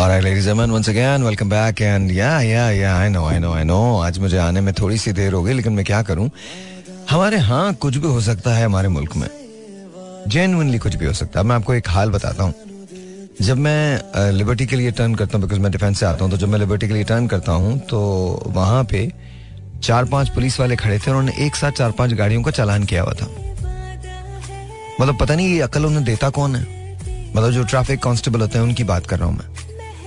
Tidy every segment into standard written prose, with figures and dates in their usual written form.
Alright, ladies and gentlemen, once again, welcome back and yeah, I know. आज मुझे आने में थोड़ी सी देर हो गई, लेकिन मैं क्या करूं, हमारे यहाँ कुछ भी हो सकता है, हमारे मुल्क में जेन्युइनली कुछ भी हो सकता है. मैं आपको एक हाल बताता हूँ. जब मैं लिबर्टी के लिए टर्न करता हूँ, बिकॉज मैं डिफेंस से आता हूँ, तो जब मैं लिबर्टी के लिए टर्न करता हूँ तो वहाँ पे 4-5 पुलिस वाले खड़े थे. उन्होंने एक साथ 4-5 गाड़ियों का चालान किया हुआ था. मतलब पता नहीं ये अकल उन्हें देता कौन है. मतलब जो ट्रैफिक कांस्टेबल होते हैं उनकी बात कर रहा हूँ मैं.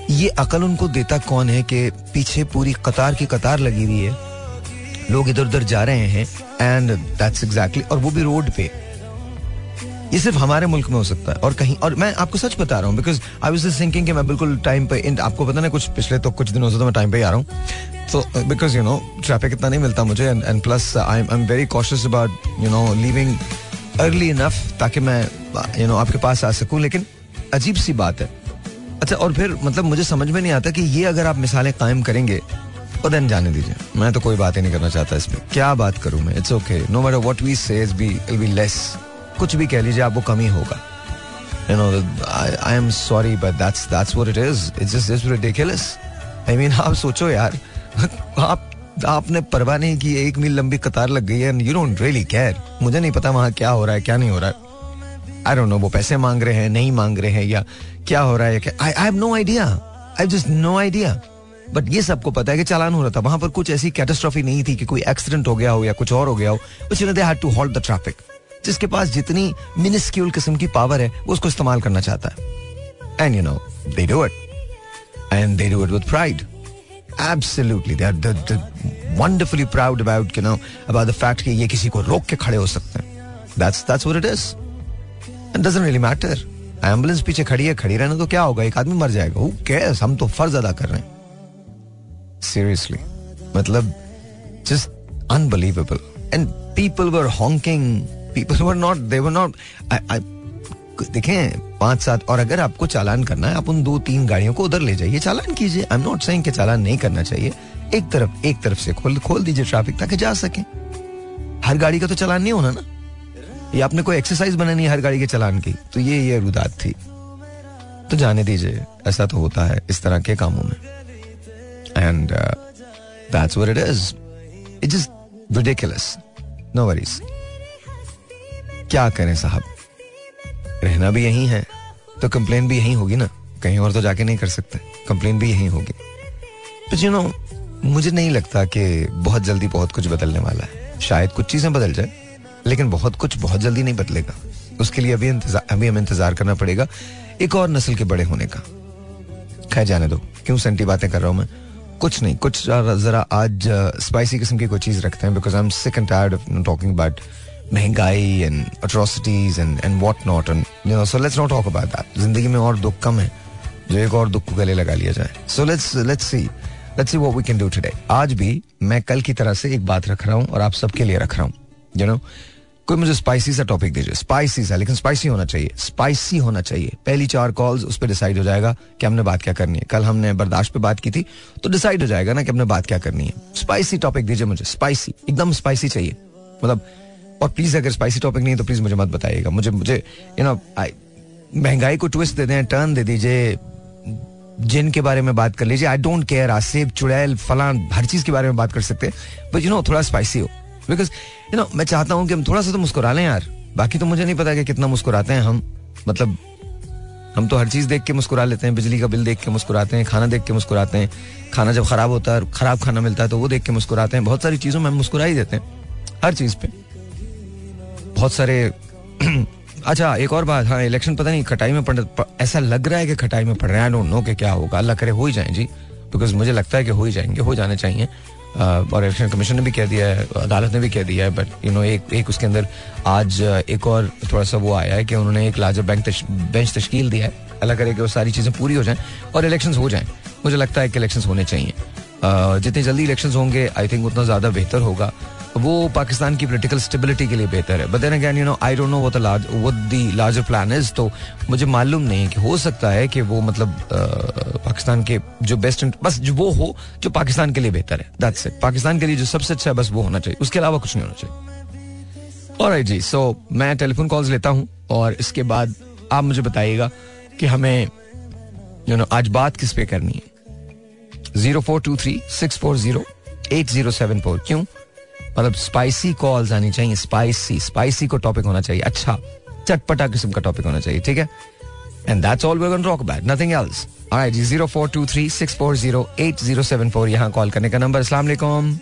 ये अकल उनको देता कौन है कि पीछे पूरी कतार की कतार लगी हुई है, लोग इधर उधर जा रहे हैं, एंड दैट्स एग्जैक्टली, और वो भी रोड पे. ये सिर्फ हमारे मुल्क में हो सकता है और कहीं. और मैं आपको सच बता रहा हूँ, because I was just thinking कि मैं बिल्कुल टाइम पे, आपको पता ना कुछ पिछले तो कुछ दिनों से तो मैं टाइम पे ही आ रहा हूँ, तो बिकॉज यू नो ट्रैफिक इतना नहीं मिलता मुझे, and plus I am very cautious about you know leaving early enough ताकि मैं यू नो आपके पास आ सकूँ. लेकिन अजीब सी बात है. अच्छा, और फिर मतलब मुझे समझ में नहीं आता कि ये अगर आप मिसालें कायम करेंगे तो देन जाने दीजिए, मैं तो कोई बात ही नहीं करना चाहता इस पर. क्या बात करूँ मैं. It's okay, no matter what we say it will be less, कुछ भी कह लीजिए आप, वो कम ही होगा. You know I am sorry but that's what it is. It's just ridiculous. I mean आप सोचो यार, आपने परवाह नहीं की, 1 मील लंबी कतार लग गई है, and you don't really care. मुझे नहीं पता वहाँ क्या हो रहा है क्या नहीं हो रहा है. आई डोंट नो वो पैसे मांग रहे हैं नहीं मांग रहे हैं या क्या हो रहा है. I have no idea, I just no idea. But ये सबको पता है कि चालान हो रहा था. वहां पर कुछ ऐसी कैटास्ट्रॉफी नहीं थी कि कोई एक्सीडेंट हो गया हो या कुछ और हो गया हो. They had to halt the traffic. जिसके पास जितनी मिनिस्क्यूल किस्म की पावर है वो उसको इस्तेमाल करना चाहता है, and you know they do it, and they do it with pride. Absolutely, they are wonderfully proud about, you know, about the fact कि ये किसी को रोक के खड़े हो सकते हैं. That's what it is. It doesn't really matter. Ambulance पीछे खड़ी है, खड़ी रहने तो क्या होगा, एक आदमी मर जाएगा. Who cares? हम तो फर्ज अदा कर रहे हैं. Seriously, मतलब just unbelievable. And people were honking. People were not. They were not. I देखें 5-7. और अगर आपको चालान करना है, आप उन 2-3 गाड़ियों को उधर ले जाइए, चालान कीजिए. आई एम नॉट सेइंग कि चालान नहीं करना चाहिए. एक तरफ से खोल दीजिए ट्रैफिक ताकि जा सके. हर गाड़ी का तो चालान नहीं होना ना. ये आपने कोई एक्सरसाइज बनानी है हर गाड़ी के चालान की, तो ये रुदात थी. तो जाने दीजिए, ऐसा तो होता है इस तरह के कामों में. And that's what it is. It's just ridiculous. No worries, क्या करें साहब, रहना भी यहीं है तो कंप्लेन भी यहीं होगी ना, कहीं और तो जाके नहीं कर सकते. कंप्लेन भी यहीं होगी. बट यू नो मुझे नहीं लगता कि बहुत जल्दी बहुत कुछ बदलने वाला है. शायद कुछ चीज़ें बदल जाए, लेकिन बहुत कुछ बहुत जल्दी नहीं बदलेगा. उसके लिए अभी हमें इंतजार करना पड़ेगा एक और नस्ल के बड़े होने का. खैर जाने दो, क्यों सेंटी बातें कर रहा हूँ मैं. कुछ नहीं, कुछ ज़रा आज स्पाइसी किस्म की कोई चीज़ रखते हैं, because I am sick and tired of talking about महंगाई and atrocities and what not. And you know so let's not talk about that. जिंदगी में और दुख कम है जो एक और दुख को गले लगा लिया जाए. So let's see what we can do today. आज भी मैं कल की तरह से एक बात रख रहा हूँ और आप सबके लिए रख रहा हूँ. यू नो कोई मुझे स्पाइसी सा टॉपिक दीजिए. स्पाइसी सा, लेकिन स्पाइसी होना चाहिए. स्पाइसी होना चाहिए. पहली 4 कॉल्स उस पर डिसाइड हो जाएगा कि हमने बात क्या करनी है. कल हमने बर्दाश्त पे बात की थी, तो डिसाइड हो जाएगा ना कि हमने बात क्या करनी है. स्पाइसी टॉपिक दीजिए मुझे. स्पाइसी, एकदम स्पाइसी चाहिए. मतलब, और प्लीज अगर स्पाइसी टॉपिक नहीं है तो प्लीज मुझे मत बताइएगा. मुझे यू नो महंगाई को ट्विस्ट दे दें, टर्न दे दीजिए, जिन के बारे में बात कर लीजिए. I don't care. आसेब, चुड़ैल, फलान, हर चीज के बारे में बात कर सकते हैं, बट यू नो थोड़ा स्पाइसी हो. बिकॉज यू नो मैं चाहता हूँ कि हम थोड़ा सा तो मुस्कुरा लें यार. बाकी तो मुझे नहीं पता कि कितना मुस्कुराते हैं हम. मतलब हम तो हर चीज देख के मुस्कुरा लेते हैं. बिजली का बिल देख के मुस्कुराते हैं, खाना देख के मुस्कुराते हैं, खाना जब खराब होता है, खराब खाना मिलता है तो वो देख के मुस्कुराते हैं. बहुत सारी चीजों में हम मुस्कुरा ही देते हैं, हर चीज पे, बहुत सारे. अच्छा एक और बात, हाँ, इलेक्शन पता नहीं खटाई में पड़ रहा, ऐसा लग रहा है कि खटाई में पड़ रहे हैं. आई डोंट नो कि क्या होगा, अल्लाह करे हो ही जाएं जी, बिकॉज मुझे लगता है कि हो ही जाएंगे, हो जाने चाहिए. और इलेक्शन कमीशन ने भी कह दिया है, अदालत ने भी कह दिया है. बट यू नो एक उसके अंदर आज एक और थोड़ा सा वो आया है कि उन्होंने एक लार्जर बेंच तश्कील दिया है. अल्लाह करे कि वो सारी चीज़ें पूरी हो जाएं और इलेक्शंस हो जाएं. मुझे लगता है कि इलेक्शंस होने चाहिए. जितने जल्दी इलेक्शंस होंगे आई थिंक उतना ज़्यादा बेहतर होगा. वो पाकिस्तान की पोलिटिकल स्टेबिलिटी के लिए बेहतर है. But then again you know I don't know what the larger plan is. तो मुझे मालूम नहीं कि हो सकता है कि वो मतलब पाकिस्तान के जो बेस्ट, बस जो वो हो जो पाकिस्तान के लिए बेहतर है. That's it. पाकिस्तान के लिए जो सबसे अच्छा है बस वो होना चाहिए, उसके अलावा कुछ नहीं होना चाहिए. ऑलराइट जी, सो मैं टेलीफोन कॉल्स लेता हूँ और इसके बाद आप मुझे बताइएगा कि हमें you know, आज बात किस पे करनी है. 0423-640-8074. क्यों? मतलब स्पाइसी कॉल्स आनी चाहिए, स्पाइसी को टॉपिक होना चाहिए, अच्छा चटपटा किस्म का टॉपिक होना चाहिए. ठीक है, and that's all we gonna talk about, nothing else. Alright जी, 0423-640-8074 यहाँ कॉल करने का नंबर. अस्सलाम वालेकुम.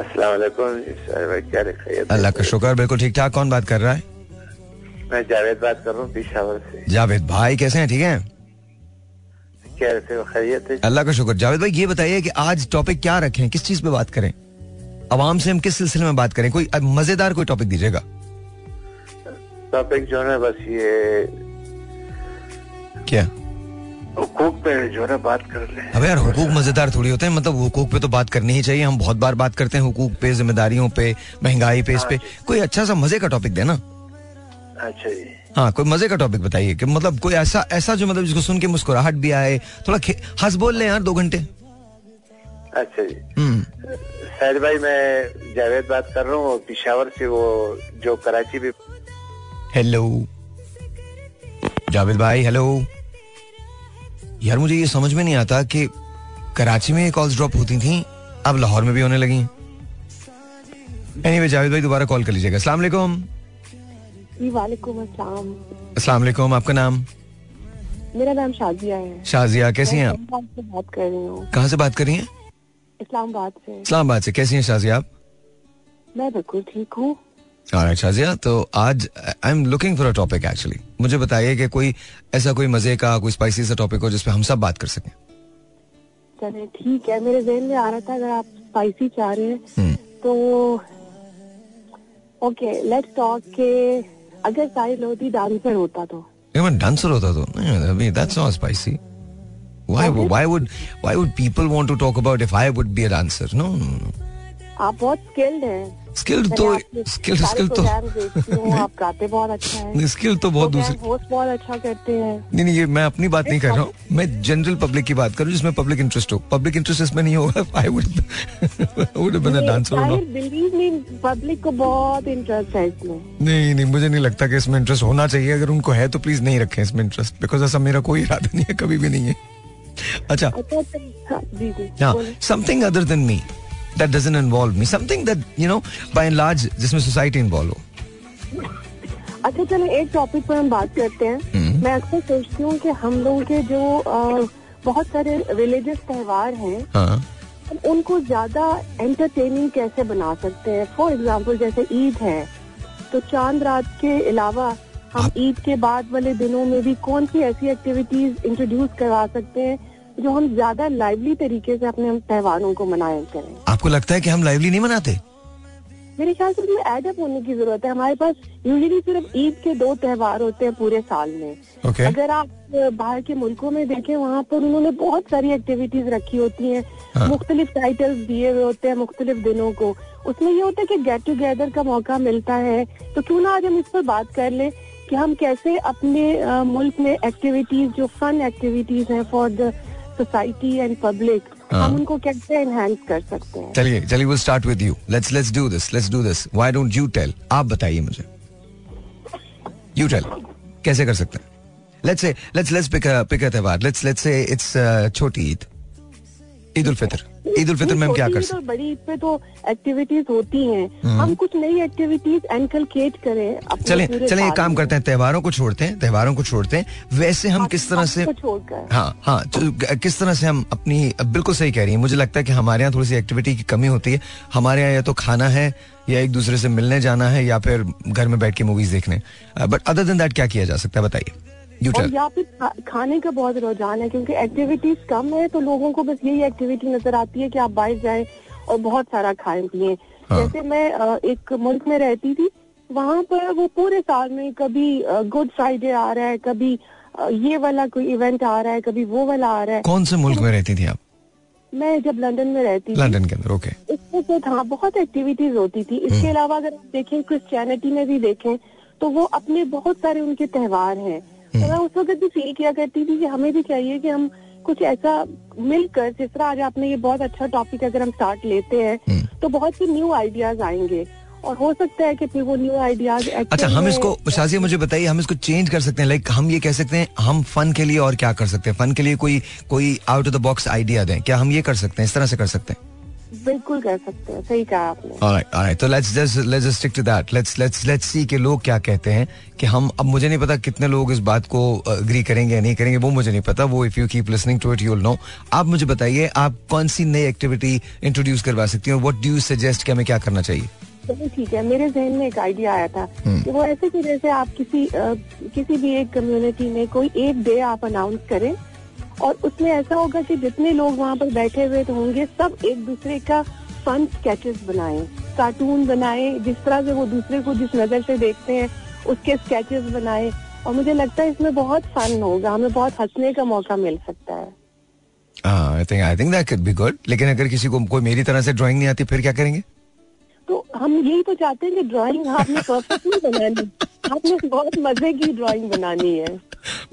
अस्सलाम वालेकुम, क्या खैरियत? अल्लाह का शुक्र, बिल्कुल ठीक ठाक. कौन बात कर रहा है? मैं जावेद बात कर रहा हूँ पेशावर से. जावेद भाई कैसे हैं? ठीक हैं, क्या खैरियत है? अल्लाह का शुक्र. जावेद भाई ये बताइए कि आज टॉपिक क्या रखें, किस चीज पे बात करें, आवाम से हम किस सिलसिले में बात करें, कोई मजेदार कोई टॉपिक दीजिएगा. टॉपिक जो है बस ये क्या हुकूक पे जो है बात कर ले. अब यार हुकूक मजेदार थोड़ी होते हैं, मतलब हुकूक पे तो बात करनी ही चाहिए. हम बहुत बार बात करते हैं हुकूक पे, जिम्मेदारियों पे, महंगाई पे, इस पे कोई अच्छा सा मजे का टॉपिक देना. अच्छा जी, हाँ कोई मजे का टॉपिक बताइए कि मतलब कोई ऐसा जो मतलब जिसको सुन के मुस्कुराहट भी आए, थोड़ा हंस बोल ले यार 2 घंटे. अच्छा जी. साहिर भाई मैं जावेद बात कर रहा हूँ पेशावर से, वो जो कराची भी. हेलो जावेद भाई. हेलो यार, मुझे ये समझ में नहीं आता कि कराची में कॉल्स ड्रॉप होती थी, अब लाहौर में भी होने लगी. एनीवे जावेद भाई दोबारा कॉल कर लीजिएगा. अस्सलाम वालेकुम. वालेकुम अस्सलाम. अस्सलाम वालेकुम, आपका नाम? मेरा नाम शाजिया है. शाजिया कैसी हैं आप? बात कर रही हूँ. कहाँ से बात कर रही हैं? इस्लामाबाद से. इस्लामाबाद से. कैसी हैं शाजिया आप? मैं बिल्कुल ठीक हूँ. ऑलराइट शाजिया, तो आज I am looking for a topic actually. मुझे बताइए कि कोई ऐसा कोई मजे का, कोई स्पाइसी सा टॉपिक हो जिसपे हम सब बात कर सकें. चलिए ठीक है, मेरे ज़हन में आ रहा था अगर आप स्पाइसी चाह रहे हैं तो ओके लेट्स टॉक. के अगर साहिर लोधी डांसर होता तो. डांसर होता तो नहीं, that's not spicy. Why would people want to talk about if I would be a dancer? No. आप बहुत skilled हैं. Skilled तो आप गाते बहुत अच्छा है. Skilled तो बहुत दूसरी. Host बहुत अच्छा करते हैं. नहीं ये मैं अपनी बात नहीं कर रहा हूँ, मैं जनरल पब्लिक की बात कर रहा हूँ जिसमें पब्लिक इंटरेस्ट हो. पब्लिक इंटरेस्ट इसमें नहीं होगा. पब्लिक को बहुत इंटरेस्ट है इसमें. नहीं मुझे नहीं लगता कि इसमें इंटरेस्ट होना चाहिए. अगर उनको है तो प्लीज नहीं रखें इसमें इंटरेस्ट, बिकॉज ऐसा मेरा कोई इरादा नहीं है, कभी भी नहीं है. अच्छा हाँ, something other than me that doesn't involve me, something that you know by and large जिसमें society involve हो. अच्छा चलो एक टॉपिक पर हम बात करते हैं. मैं अक्सर सोचती हूँ कि हम लोगों के जो बहुत सारे religious त्यौहार हैं उनको ज्यादा entertaining कैसे बना सकते हैं. For example जैसे ईद है तो चांद रात के अलावा हम ईद के बाद वाले दिनों में भी कौन सी ऐसी एक्टिविटीज इंट्रोड्यूस करवा सकते हैं जो हम ज्यादा लाइवली तरीके से अपने त्योहारों को मनाया करें. आपको लगता है कि हम लाइवली नहीं मनाते? मेरे ख्याल से इसमें ऐड अप होने की जरूरत है. हमारे पास यूजुअली सिर्फ ईद के 2 त्योहार होते हैं पूरे साल में. Okay. अगर आप बाहर के मुल्कों में देखें वहाँ पर उन्होंने बहुत सारी एक्टिविटीज रखी होती हैं. हाँ. मुख्तलिफ टाइटल्स दिए हुए होते हैं मुख्तलिफ दिनों को. उसमें ये होता है कि गेट टुगेदर का मौका मिलता है, तो क्यों ना आज हम इस पर बात कर लें कि हम कैसे अपने मुल्क में एक्टिविटीज जो फन एक्टिविटीज हैं for the society and public हम उनको कैसे एनहांस कर सकते हैं. चलिए चलिए we'll start with you. Let's do this. Why don't you tell? आप बताइए मुझे. You tell. कैसे कर सकते हैं? Let's pick a त्योहार. Let's say it's छोटी ईद, ईद उल फितर. ईद उल फितर में हम क्या कर सकते हैं? बड़ी ईद पे तो एक्टिविटीज होती हैं, हम कुछ नई एक्टिविटीज इनकलकेट करें. चलें ये काम करते हैं, त्योहारों को छोड़ते हैं. वैसे हम किस तरह से छोड़कर हाँ किस तरह से हम अपनी, बिल्कुल सही कह रही है, मुझे लगता है कि हमारे यहाँ थोड़ी सी एक्टिविटी की कमी होती है. हमारे यहाँ या तो खाना है या एक दूसरे से मिलने जाना है या फिर घर में बैठ के मूवीज देखने. बट अदर देन दैट क्या किया जा सकता है बताइए. और यहाँ पे खाने का बहुत रुझान है क्योंकि एक्टिविटीज कम है तो लोगों को बस यही एक्टिविटी नजर आती है कि आप बाहर जाएं और बहुत सारा खाएं पिए. हाँ. जैसे मैं एक मुल्क में रहती थी, वहाँ पर वो पूरे साल में कभी गुड फ्राइडे आ रहा है, कभी ये वाला कोई इवेंट आ रहा है, कभी वो वाला आ रहा है. कौन से मुल्क में रहती थी आप? मैं जब लंदन में रहती थी. लंदन के अंदर. ओके. इसमें तो हाँ बहुत एक्टिविटीज होती थी. इसके अलावा अगर आप देखें क्रिश्चियनिटी में भी देखें तो वो अपने बहुत सारे उनके त्योहार हैं. मैं उस वक्त भी फील किया करती थी कि हमें भी चाहिए कि हम कुछ ऐसा मिलकर, जिस तरह आज आपने ये बहुत अच्छा टॉपिक अगर हम स्टार्ट लेते हैं तो बहुत से न्यू आइडियाज आएंगे. और हो सकता है कि फिर वो न्यू आइडियाज। अच्छा, हम इसको शाजिया मुझे बताइए, हम इसको चेंज कर सकते हैं? लाइक हम ये कह सकते हैं हम फन के लिए और क्या कर सकते हैं, फन के लिए कोई out of the box idea दें, क्या हम ये कर सकते हैं, इस तरह से कर सकते हैं? बिल्कुल कर सकते हैं, सही कहा आपने। ऑलराइट, तो let's just stick to that, let's see कि लोग क्या कहते हैं कि हम, अब मुझे नहीं पता कितने लोग इस बात को एग्री करेंगे या नहीं करेंगे, वो मुझे नहीं पता, वो if you keep listening to it you will know. आप मुझे बताइए आप कौन सी नई एक्टिविटी इंट्रोड्यूस करवा सकती हैं और व्हाट डू यू सजेस्ट कि हमें क्या करना चाहिए? चलिए ठीक है, मेरे जहन में एक आइडिया आया था कि वो ऐसे कि जैसे आप किसी भी एक कम्युनिटी में कोई एक डे आप अनाउंस करें और उसमें ऐसा होगा कि जितने लोग वहाँ पर बैठे हुए होंगे सब एक दूसरे का फन स्केचेस बनाएं, कार्टून बनाएं, जिस तरह से वो दूसरे को जिस नजर से देखते हैं उसके स्केचेस बनाएं, और मुझे लगता है इसमें बहुत फन होगा, हमें बहुत हंसने का मौका मिल सकता है। I think that could be good. लेकिन अगर किसी को कोई मेरी तरह से ड्राइंग नहीं आती फिर क्या करेंगे? तो हम यही तो चाहते हैं कि ड्राइंग आपने परफेक्ट नहीं बनानी, आपने बहुत मजे की ड्राइंग बनानी है।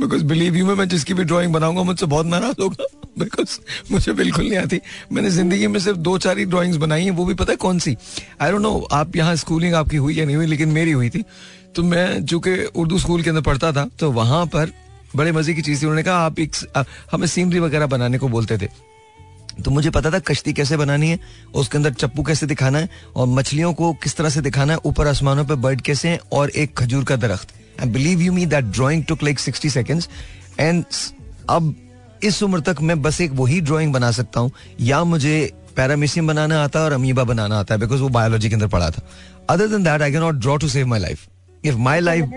बिकॉज बिलीव यू मैं जिसकी भी ड्राइंग बनाऊंगा मुझसे बहुत नाराज होगा, बिकॉज मुझे बिल्कुल नहीं आती। मैंने जिंदगी में सिर्फ 2-4 ही ड्राइंग्स बनाई हैं, वो भी पता है कौन सी। आई डोंट नो आप यहाँ स्कूलिंग आपकी हुई या नहीं हुई, लेकिन मेरी हुई थी। तो मैं चूंकि उर्दू स्कूल के अंदर पढ़ता था तो वहाँ पर बड़े मजे की चीज़ थी। उन्होंने कहा आप हमें सीनरी वगैरह बनाने को बोलते थे, तो मुझे पता था कश्ती कैसे बनानी है, उसके अंदर चप्पू कैसे दिखाना है और मछलियों को किस तरह से दिखाना है, ऊपर आसमानों पे बर्ड कैसे हैं और एक खजूर का दरख्त। And believe you me that drawing took like 60 seconds. And अब इस उम्र तक मैं बस एक वही ड्राइंग बना सकता हूँ, या मुझे पैरामीशियम बनाना आता है और अमीबा बनाना आता है बिकॉज वो बायोलॉजी के अंदर पढ़ा था। Other than that I can not draw to save my life. If my life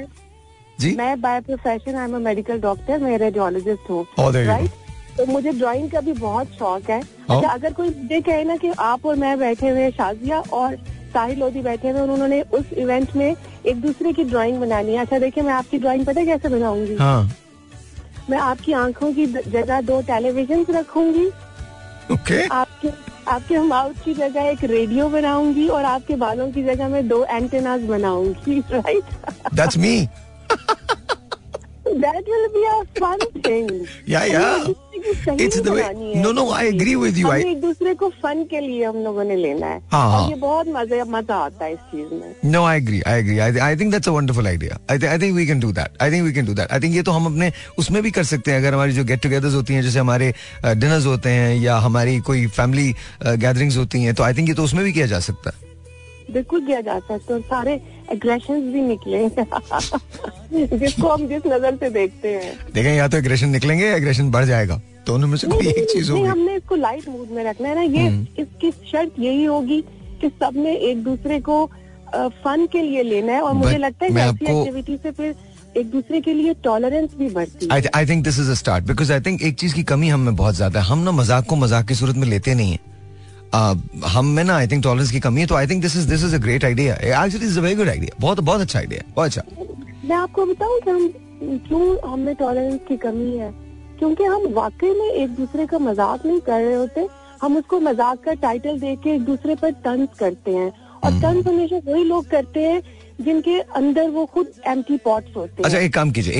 जी, मैं by profession I am a medical doctor, मैं रेडियोलॉजिस्ट हूँ, राइट? तो मुझे ड्राइंग का भी बहुत शौक है। अच्छा, अगर कोई मुझे कहे ना कि आप और मैं बैठे हुए, शाजिया और साहिर लोधी बैठे हुए, उन्होंने उस इवेंट में एक दूसरे की ड्राइंग बनानी है। अच्छा देखिए, मैं आपकी ड्राइंग पता कैसे बनाऊंगी? हाँ। मैं आपकी आंखों की जगह 2 टेलीविजन रखूंगी, ओके। आपके माउथ की जगह एक रेडियो बनाऊंगी और आपके बालों की जगह मैं 2 एंटेनाज बनाऊंगी, right? That's me. That will be a fun thing. Yeah. It's the way. No, I agree with you. हमें एक दूसरे को फन के लिए हम लोगों ने लेना है। हाँ। ये बहुत मजा आता है इस चीज में। No, I agree. I think that's a wonderful idea. I think we can do that. I think ये तो हम अपने उसमें भी कर सकते हैं। अगर हमारी जो get togethers होती हैं, जैसे हमारे dinners होते हैं या हमारी कोई family gatherings होती हैं, तो I think ये तो उसमें भी किया जा सकता है। बिल्कुल किया जा सकता है, सारे एग्रेशन भी निकले जिसको हम जिस नजर से देखते हैं। देखें, या तो एग्रेशन निकलेंगे या एग्रेशन बढ़ जाएगा, दोनों में से कोई एक चीज होगी। हमने इसको लाइट मूड में रखना है ना। ये इसकी शर्त यही होगी कि सबने एक दूसरे को फन के लिए लेना है, और मुझे लगता है ऐसी एक्टिविटी से फिर एक दूसरे के लिए टॉलरेंस भी बढ़ती है। I think this is a start, because I think एक चीज की कमी हम में बहुत ज्यादा है, हम ना मजाक को मजाक की सूरत में लेते नहीं है। हम में ना आई थिंक टॉलरेंस की कमी है, तो I think this is a great idea. Actually is a very good idea, बहुत अच्छा आइडिया, बहुत अच्छा। मैं आपको बताऊं कि हम क्यों, हमें टॉलरेंस की कमी है, क्योंकि हम वाकई में एक दूसरे का मजाक नहीं कर रहे होते, हम उसको मजाक का टाइटल दे के एक दूसरे पर तंज करते हैं, और तंज हमेशा वही लोग करते हैं जिनके अंदर वो खुद एम्प्टी पॉट्स होते हैं। अच्छा, एक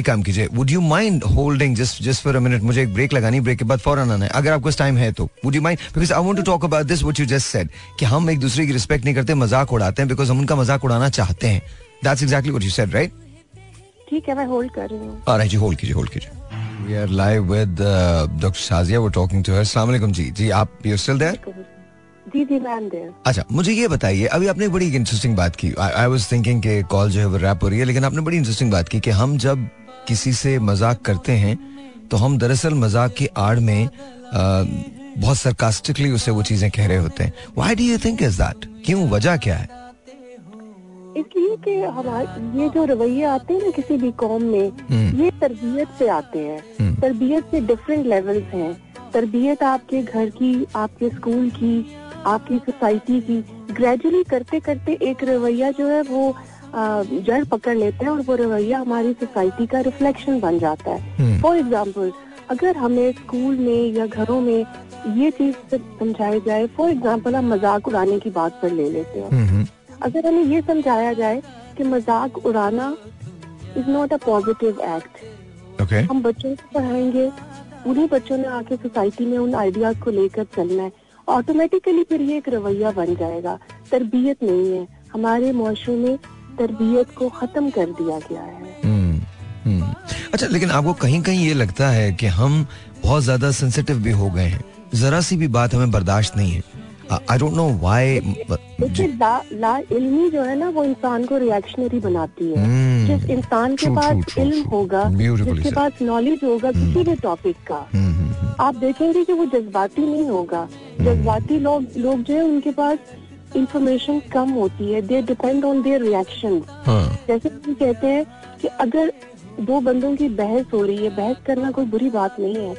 काम कीजिए, would you mind holding just for a minute? मुझे एक ब्रेक लगानी, ब्रेक के बाद फौरन आना है अगर आपको टाइम है तो। Would you mind, because I want to talk about this what you just said कि हम एक दूसरे की रिस्पेक्ट नहीं करते, मजाक उड़ाते हैं, बिकॉज हम उनका मजाक उड़ाना चाहते हैं। That's exactly what you said, right? ठीक है, मैं होल्ड कर रही हूँ। ऑलराइट जी, होल्ड कीजिए। We are live with doctor Shazia, we are talking to her. अस्सलाम वालेकुम जी, आप यू आर स्टिल देयर? जी, मैम देयर। अच्छा, मुझे ये बताइए, अभी आपने बड़ी इंटरेस्टिंग बात की, आई वाज थिंकिंग कि कॉल जो है वो रैप हो रही है, लेकिन आपने बड़ी इंटरेस्टिंग बात की कि हम जब किसी से मजाक करते हैं तो हम दरअसल मजाक की आड़ में बहुत सरकास्टिकली उसे वो चीजें कह रहे होते हैं। Why do you think is that? क्यों, वजह क्या है? इसलिए कि हमारे ये जो रवैये आते हैं ना किसी भी कौम में, ये तरबियत से आते हैं। तरबियत से डिफरेंट लेवल्स हैं। तरबियत आपके घर की, आपके स्कूल की, आपकी सोसाइटी की, ग्रेजुअली करते करते एक रवैया जो है वो जड़ पकड़ लेता है, और वो रवैया हमारी सोसाइटी का रिफ्लेक्शन बन जाता है। फॉर एग्जाम्पल, अगर हमें स्कूल में या घरों में ये चीज समझाई जाए, फॉर एग्जाम्पल हम मजाक उड़ाने की बात पर ले लेते हैं, अगर हमें ये समझाया जाए कि मजाक उड़ाना is not a positive act, हम बच्चों को पढ़ाएंगे, उन्हीं बच्चों ने आके सोसाइटी में उन आइडियाज को लेकर चलना है, ऑटोमेटिकली फिर ये एक रवैया बन जाएगा। तरबियत नहीं है, हमारे माशरे में तरबियत को ख़त्म कर दिया गया है। अच्छा, लेकिन आपको कहीं कहीं ये लगता है कि हम बहुत ज़्यादा सेंसिटिव भी हो गए हैं, ज़रा सी भी बात हमें बर्दाश्त नहीं है। I don't know why. देखिए, ला इल्मी जो है ना वो इंसान को रिएक्शनरी बनाती है। जिस इंसान के पास इल्म होगा, जिसके पास नॉलेज होगा किसी भी टॉपिक का, आप देखेंगे कि वो जज्बाती नहीं होगा। जज्बाती लोग जो है उनके पास इंफॉर्मेशन कम होती है, they depend on their reaction. जैसे हम कहते हैं कि अगर दो बंदों की बहस हो रही है, बहस करना कोई बुरी बात नहीं है,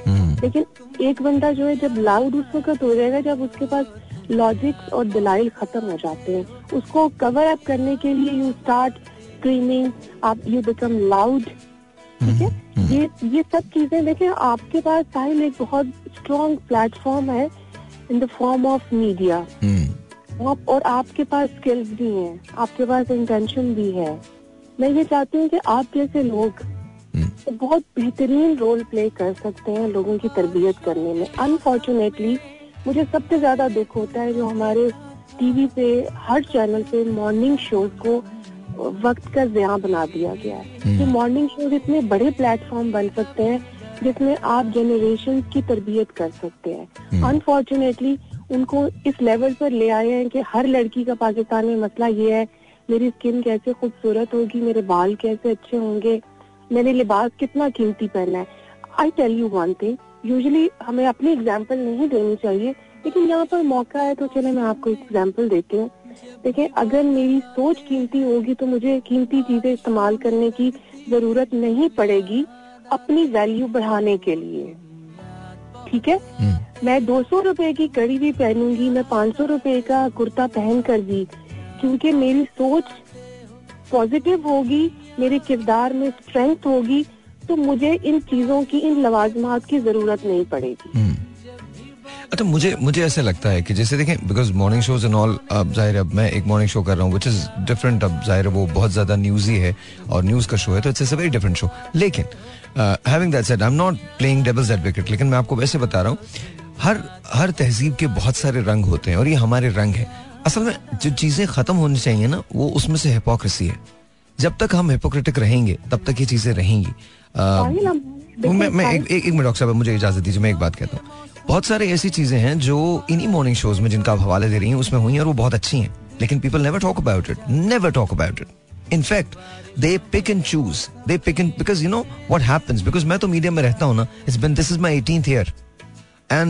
लेकिन एक बंदा जो है जब लाउड उस वक्त हो जाएगा जब उसके पास लॉजिक्स और दलाइल खत्म हो जाते हैं। उसको कवर अप करने के लिए यू स्टार्ट स्क्रीमिंग, आप यू बिकम लाउड। ठीक है, ये सब चीजें देखें। आपके पास साहिल एक बहुत स्ट्रॉन्ग प्लेटफॉर्म है in the form of media, और आपके पास स्किल्स भी हैं, आपके पास इंटेंशन भी है। मैं ये चाहती हूँ कि आप जैसे लोग बहुत बेहतरीन रोल प्ले कर सकते हैं लोगों की तरबियत करने में। अनफॉर्चुनेटली मुझे सबसे ज्यादा दुख होता है जो हमारे टीवी पे हर चैनल पे मॉर्निंग शोज को वक्त का ज़िया बना दिया गया है। कि मॉर्निंग शोज इतने बड़े प्लेटफॉर्म बन सकते हैं जिसमें आप जनरेशन की तरबियत कर सकते हैं। अनफॉर्चुनेटली उनको इस लेवल पर ले आए हैं कि हर लड़की का पाकिस्तान में मसला ये है, मेरी स्किन कैसे खूबसूरत होगी, मेरे बाल कैसे अच्छे होंगे, मैंने लिबास कितना कीमती पहना है। I tell you one thing, usually हमें अपनी एग्जाम्पल नहीं देनी चाहिए, लेकिन यहाँ पर मौका है तो चले मैं आपको एग्जाम्पल देती हूँ। देखिए, अगर मेरी सोच कीमती होगी तो मुझे कीमती चीजें इस्तेमाल करने की जरूरत नहीं पड़ेगी अपनी वैल्यू बढ़ाने के लिए। ठीक है, मैं 200 रुपए की कड़ी भी पहनूंगी, मैं 500 रुपए का कुर्ता पहन कर भी, क्योंकि मेरी सोच पॉजिटिव होगी, मेरे किरदार में स्ट्रेंथ होगी, तो मुझे इन चीजों की, इन लवाजमात की जरूरत नहीं पड़ेगी। अच्छा, मुझे ऐसा लगता है कि जैसे देखें, because morning shows and all, अब जाहिर है मैं एक मॉर्निंग शो कर रहा हूँ व्हिच इज डिफरेंट। अब जाहिर है वो बहुत ज्यादा न्यूज़ी है और न्यूज़ का शो है, तो it's a very different show. लेकिन having that said, I am not playing devil's advocate, लेकिन मैं आपको वैसे बता रहा हूँ, हर तहजीब के बहुत सारे रंग होते हैं और ये हमारे रंग है। असल में जो चीज़ें ख़त्म होनी चाहिए ना, वो उसमें से हिपोक्रेसी है। जब तक हम हिपोक्रेटिक रहेंगे तब तक ये चीज़ें रहेंगी। मैं एक मिनट डॉक्टर साहब, मुझे इजाज़त दीजिए, मैं एक बात कहता हूँ। बहुत सारे ऐसी चीज़ें हैं जो इन्हीं मॉर्निंग शोज़ में, जिनका आप हवाले दे रही हैं, उसमें हुई हैं और वो बहुत अच्छी हैं, लेकिन people never talk about it, never talk about it. In fact, they pick and choose. They pick and because you know what happens. Because मैं तो मीडिया में रहता हूँ ना. It's been this is my 18th year, and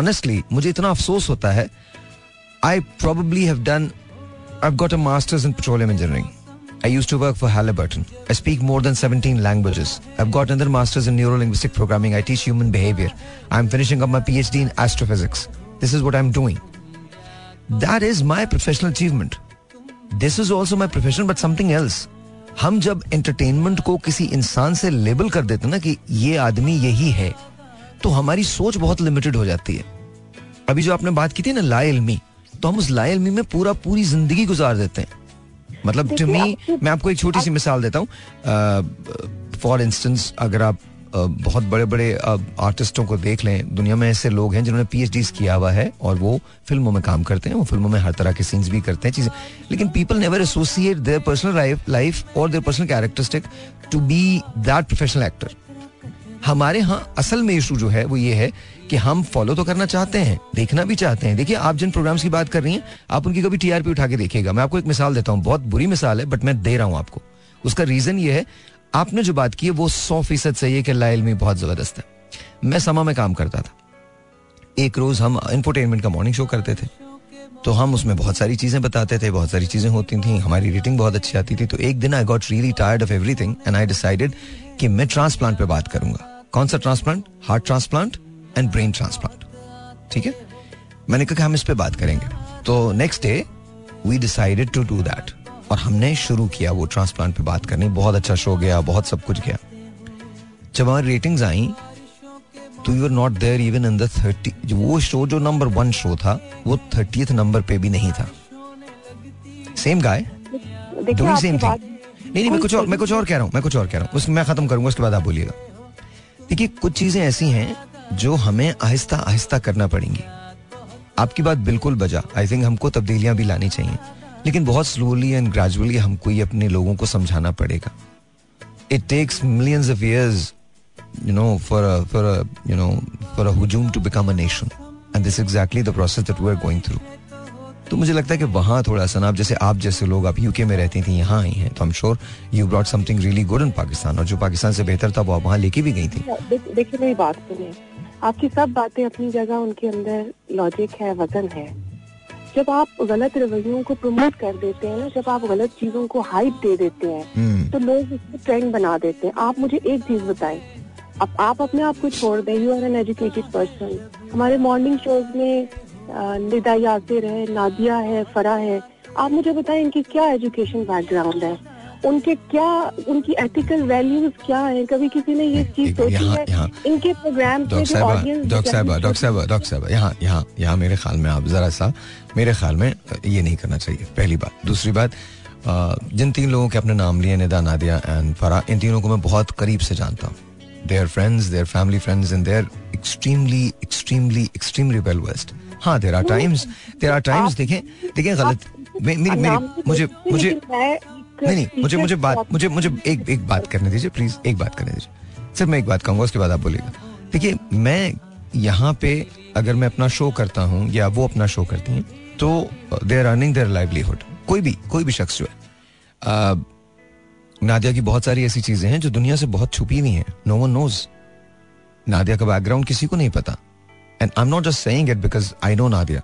honestly, मुझे इतना अफसोस होता है. I've got a master's in petroleum engineering. I used to work for Halliburton. I speak more than 17 languages. I've got another master's in neurolinguistic programming. I teach human behavior. I'm finishing up my PhD in astrophysics. This is what I'm doing. That is my professional achievement. This is also my profession, but something else. हम जब entertainment को किसी इंसान से label कर देते ना कि ये आदमी यही है, तो हमारी सोच बहुत लिमिटेड हो जाती है। अभी जो आपने बात की थी ना लाइल्मी, तो हम उस लाइल्मी में पूरी जिंदगी गुजार देते हैं। मतलब to me, मैं आपको एक छोटी सी मिसाल देता हूँ। फॉर इंस्टेंस, अगर आप बहुत बड़े बड़े आर्टिस्टों को देख लें, दुनिया में ऐसे लोग हैं जिन्होंने PhDs किया हुआ है और वो फिल्मों में काम करते हैं, वो फिल्मों में हर तरह के सीन्स भी करते हैं, चीज़ें, लेकिन people never associate their personal life और their personal characteristic to be that professional actor. हमारे यहाँ असल में इशू जो है वो ये है कि हम फॉलो तो करना चाहते हैं, देखना भी चाहते हैं। देखिए, आप जिन प्रोग्राम्स की बात कर रही हैं, आप उनकी कभी TRP उठा के देखिएगा। मैं आपको एक मिसाल देता हूँ, बहुत बुरी मिसाल है, बट मैं दे रहा हूँ आपको। उसका रीज़न ये है, आपने जो बात की है वो 100% सही है कि लाइल्मी बहुत जबरदस्त है। मैं समा में काम करता था। एक रोज हम इंफोटेनमेंट का मॉर्निंग शो करते थे, तो हम उसमें बहुत सारी चीजें बताते थे, बहुत सारी चीजें होती थी, हमारी रेटिंग बहुत अच्छी आती थी। तो एक दिन I got really tired of everything and I decided कि मैं ट्रांसप्लांट पे बात करूंगा। कौन सा transplant? Heart transplant and brain transplant. ठीक है, मैंने कहा हम इस पे बात करेंगे। तो next day we decided to do that, और हमने शुरू किया वो ट्रांसप्लांट पे बात करनी। बहुत अच्छा शो गया, बहुत सब कुछ गया। जब हमारी रेटिंग्स आई तो you are not there even in the 30, वो शो जो नंबर 1 शो था वो 30th नंबर पे भी नहीं था। Same guy doing same thing. नहीं, मैं कुछ और कह रहा हूँ, उसमें मैं खत्म करूंगा, उसके बाद आप बोलिएगा। देखिए, कुछ चीजें ऐसी हैं जो हमें आहिस्ता आहिस्ता करना पड़ेंगी। आपकी बात बिल्कुल बजा, आई थिंक हमको तब्दीलियां भी लानी चाहिए। लेकिन बहुत स्लोली एंड ग्रेजुअली हमको ये अपने लोगों को समझाना पड़ेगा. It takes millions of years you know for a hujum to become a nation, and this is exactly the process that we are going through. तो मुझे लगता है कि वहाँ थोड़ा सा ना, आप जैसे लोग, आप यूके में रहती थी, यहाँ आई हैं, तो I'm sure you brought something really good in Pakistan, और जो पाकिस्तान से बेहतर था वो आप वहाँ लेके भी गई थी. देखिए मेरी बात सुनिए, आपकी सब बातें अपनी जगह, उनके अंदर लॉजिक है, वजन है. जब आप गलत रवैयों को प्रमोट कर देते हैं ना, जब आप गलत चीजों को हाइप दे देते हैं, तो लोग इसको ट्रेंड बना देते हैं. आप मुझे एक चीज बताएं, अब आप अपने आप को छोड़ दें, you are an educated person. हमारे मॉर्निंग शोज में निदा यासिर है, नादिया है, फरा है. आप मुझे बताएं इनकी क्या एजुकेशन बैकग्राउंड है, उनके क्या, उनकी एथिकल वैल्यूज क्या है. कभी किसी ने ये चीज सोची है इनके प्रोग्राम के जो ऑडियंस. डॉक्टर साहब यहाँ मेरे ख्याल में आप जरा सा, मेरे ख्याल में ये नहीं करना चाहिए, पहली बात. दूसरी बात, जिन तीन लोगों के अपने नाम लिए, निदा, नादिया एंड फरा, इन तीनों को मैं बहुत करीब से जानता हूँ. Their friends, their family friends, and they're extremely well versed. हाँ, there are times देखें मुझे एक बात करने दीजिए प्लीज. सिर्फ मैं एक बात कहूँगा, उसके बाद आप बोलिएगा. देखिए, मैं यहाँ पे अगर मैं अपना शो करता हूँ या वो अपना शो करती हैं, तो they are earning their livelihood. कोई भी शख्स जो है, नादिया की बहुत सारी ऐसी चीजें हैं जो दुनिया से बहुत छुपी हुई हैं. No one knows. नादिया का बैकग्राउंड किसी को नहीं पता. And I am not just saying it because I know Nadia.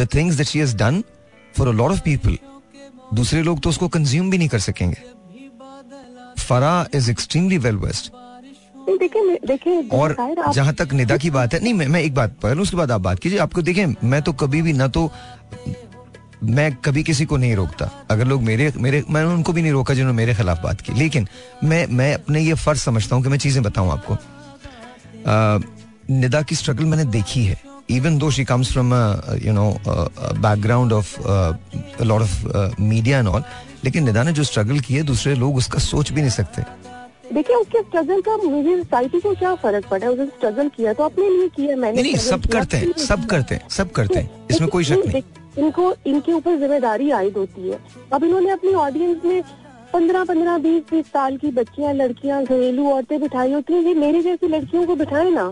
The things that she has done for a lot of people, दूसरे लोग तो उसको कंज्यूम भी नहीं कर सकेंगे. Farah is extremely well versed. और जहां तक निदा की बात है, नहीं, मैं एक बात पर, उसके बाद आप बात कीजिए. आपको देखें, मैं तो कभी भी ना, तो मैं कभी किसी को नहीं रोकता. अगर लोग मेरे मैंने उनको भी नहीं रोका जिन्होंने मेरे खिलाफ बात की. लेकिन मैं अपने ये फर्ज समझता हूँ कि मैं चीजें बताऊँ आपको. निदा की स्ट्रगल मैंने देखी है. Even though she comes from you know background of lot of media and all, लेकिन निदा ने जो स्ट्रगल की है, दूसरे लोग उसका सोच भी नहीं सकते. देखिए, उसके स्ट्रगल का मुझे सोसाइटी को क्या फर्क पड़ा है. उसने स्ट्रगल किया तो अपने लिए किया. मैंने सब करते हैं, इसमें कोई शक नहीं. इनको इनके ऊपर जिम्मेदारी आयद होती है. अब इन्होंने अपनी ऑडियंस में 15-20 साल की बच्चियां, लड़कियां, घरेलू औरतें बिठाई होती हैं. ये मेरे जैसी लड़कियों को बिठाए ना,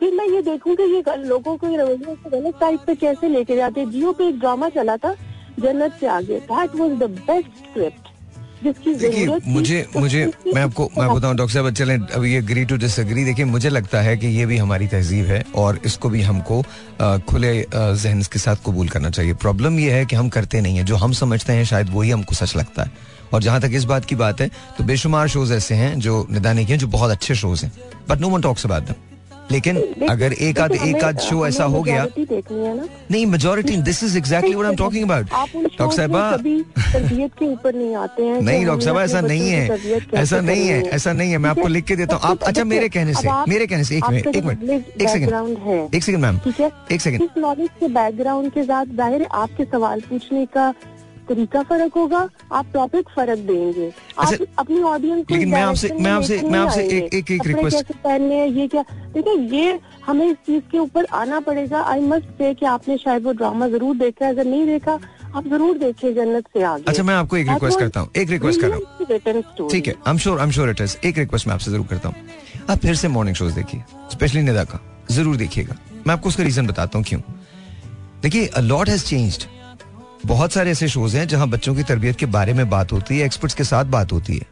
फिर मैं ये देखूं कि ये लोगों को रवैये से गलत साइड पे कैसे लेके जाते हैं. जियो पे एक ड्रामा चला था, जन्नत से आगे. That was the best script जिसकी जरूरत. मैं आपको बताऊं डॉक्टर साहब, चलें अब ये एग्री टू डिसएग्री. देखिए, मुझे लगता है कि ये भी हमारी तहजीब है और इसको भी हमको खुले जहन के साथ कबूल करना चाहिए. प्रॉब्लम ये है कि हम करते नहीं है. जो हम समझते हैं शायद वही हमको सच लगता है. और जहां तक इस बात की बात है, तो बेशुमार शोज ऐसे हैं जो निदा ने किए, जो बहुत अच्छे शोज हैं, but no one talks about them. लेकिन अगर एक आध शो ऐसा हो गया, नहीं, majority. This is exactly what I am talking about. Doctor साहब, तबीयत के ऊपर नहीं आते हैं. नहीं डॉक्टर साहब, ऐसा नहीं है. मैं आपको लिख के देता हूँ. आप, अच्छा, मेरे कहने से एक सेकंड मैम, एक सेकंड. नॉलेज के बैकग्राउंड के साथ जाहिर है आपके सवाल पूछने का तरीका फर्क होगा, आप टॉपिक फर्क देंगे, आप अपनी ऑडियंस को. लेकिन मैं आपसे एक रिक्वेस्ट करने, ये क्या, देखिए, ये हमें इस चीज के ऊपर आना पड़ेगा. आई मस्ट से कि आपने शायद वो ड्रामा जरूर देखा है, अगर नहीं देखा आप जरूर देखिए, जन्नत से आगे. अच्छा, मैं आपको एक रिक्वेस्ट करता हूँ, ठीक है. I am sure it is. एक रिक्वेस्ट मैं आपसे जरूर करता हूँ, आप फिर से मॉर्निंग शोज देखिए, स्पेशली निदा का जरूर देखिएगा. मैं आपको उसका रीजन बताता हूँ क्यों. देखिए, अ लॉट हैज चेंज्ड. बहुत सारे ऐसे शोज हैं जहां बच्चों की तरबियत के बारे में बात होती है, एक्सपर्ट्स के साथ बात होती है.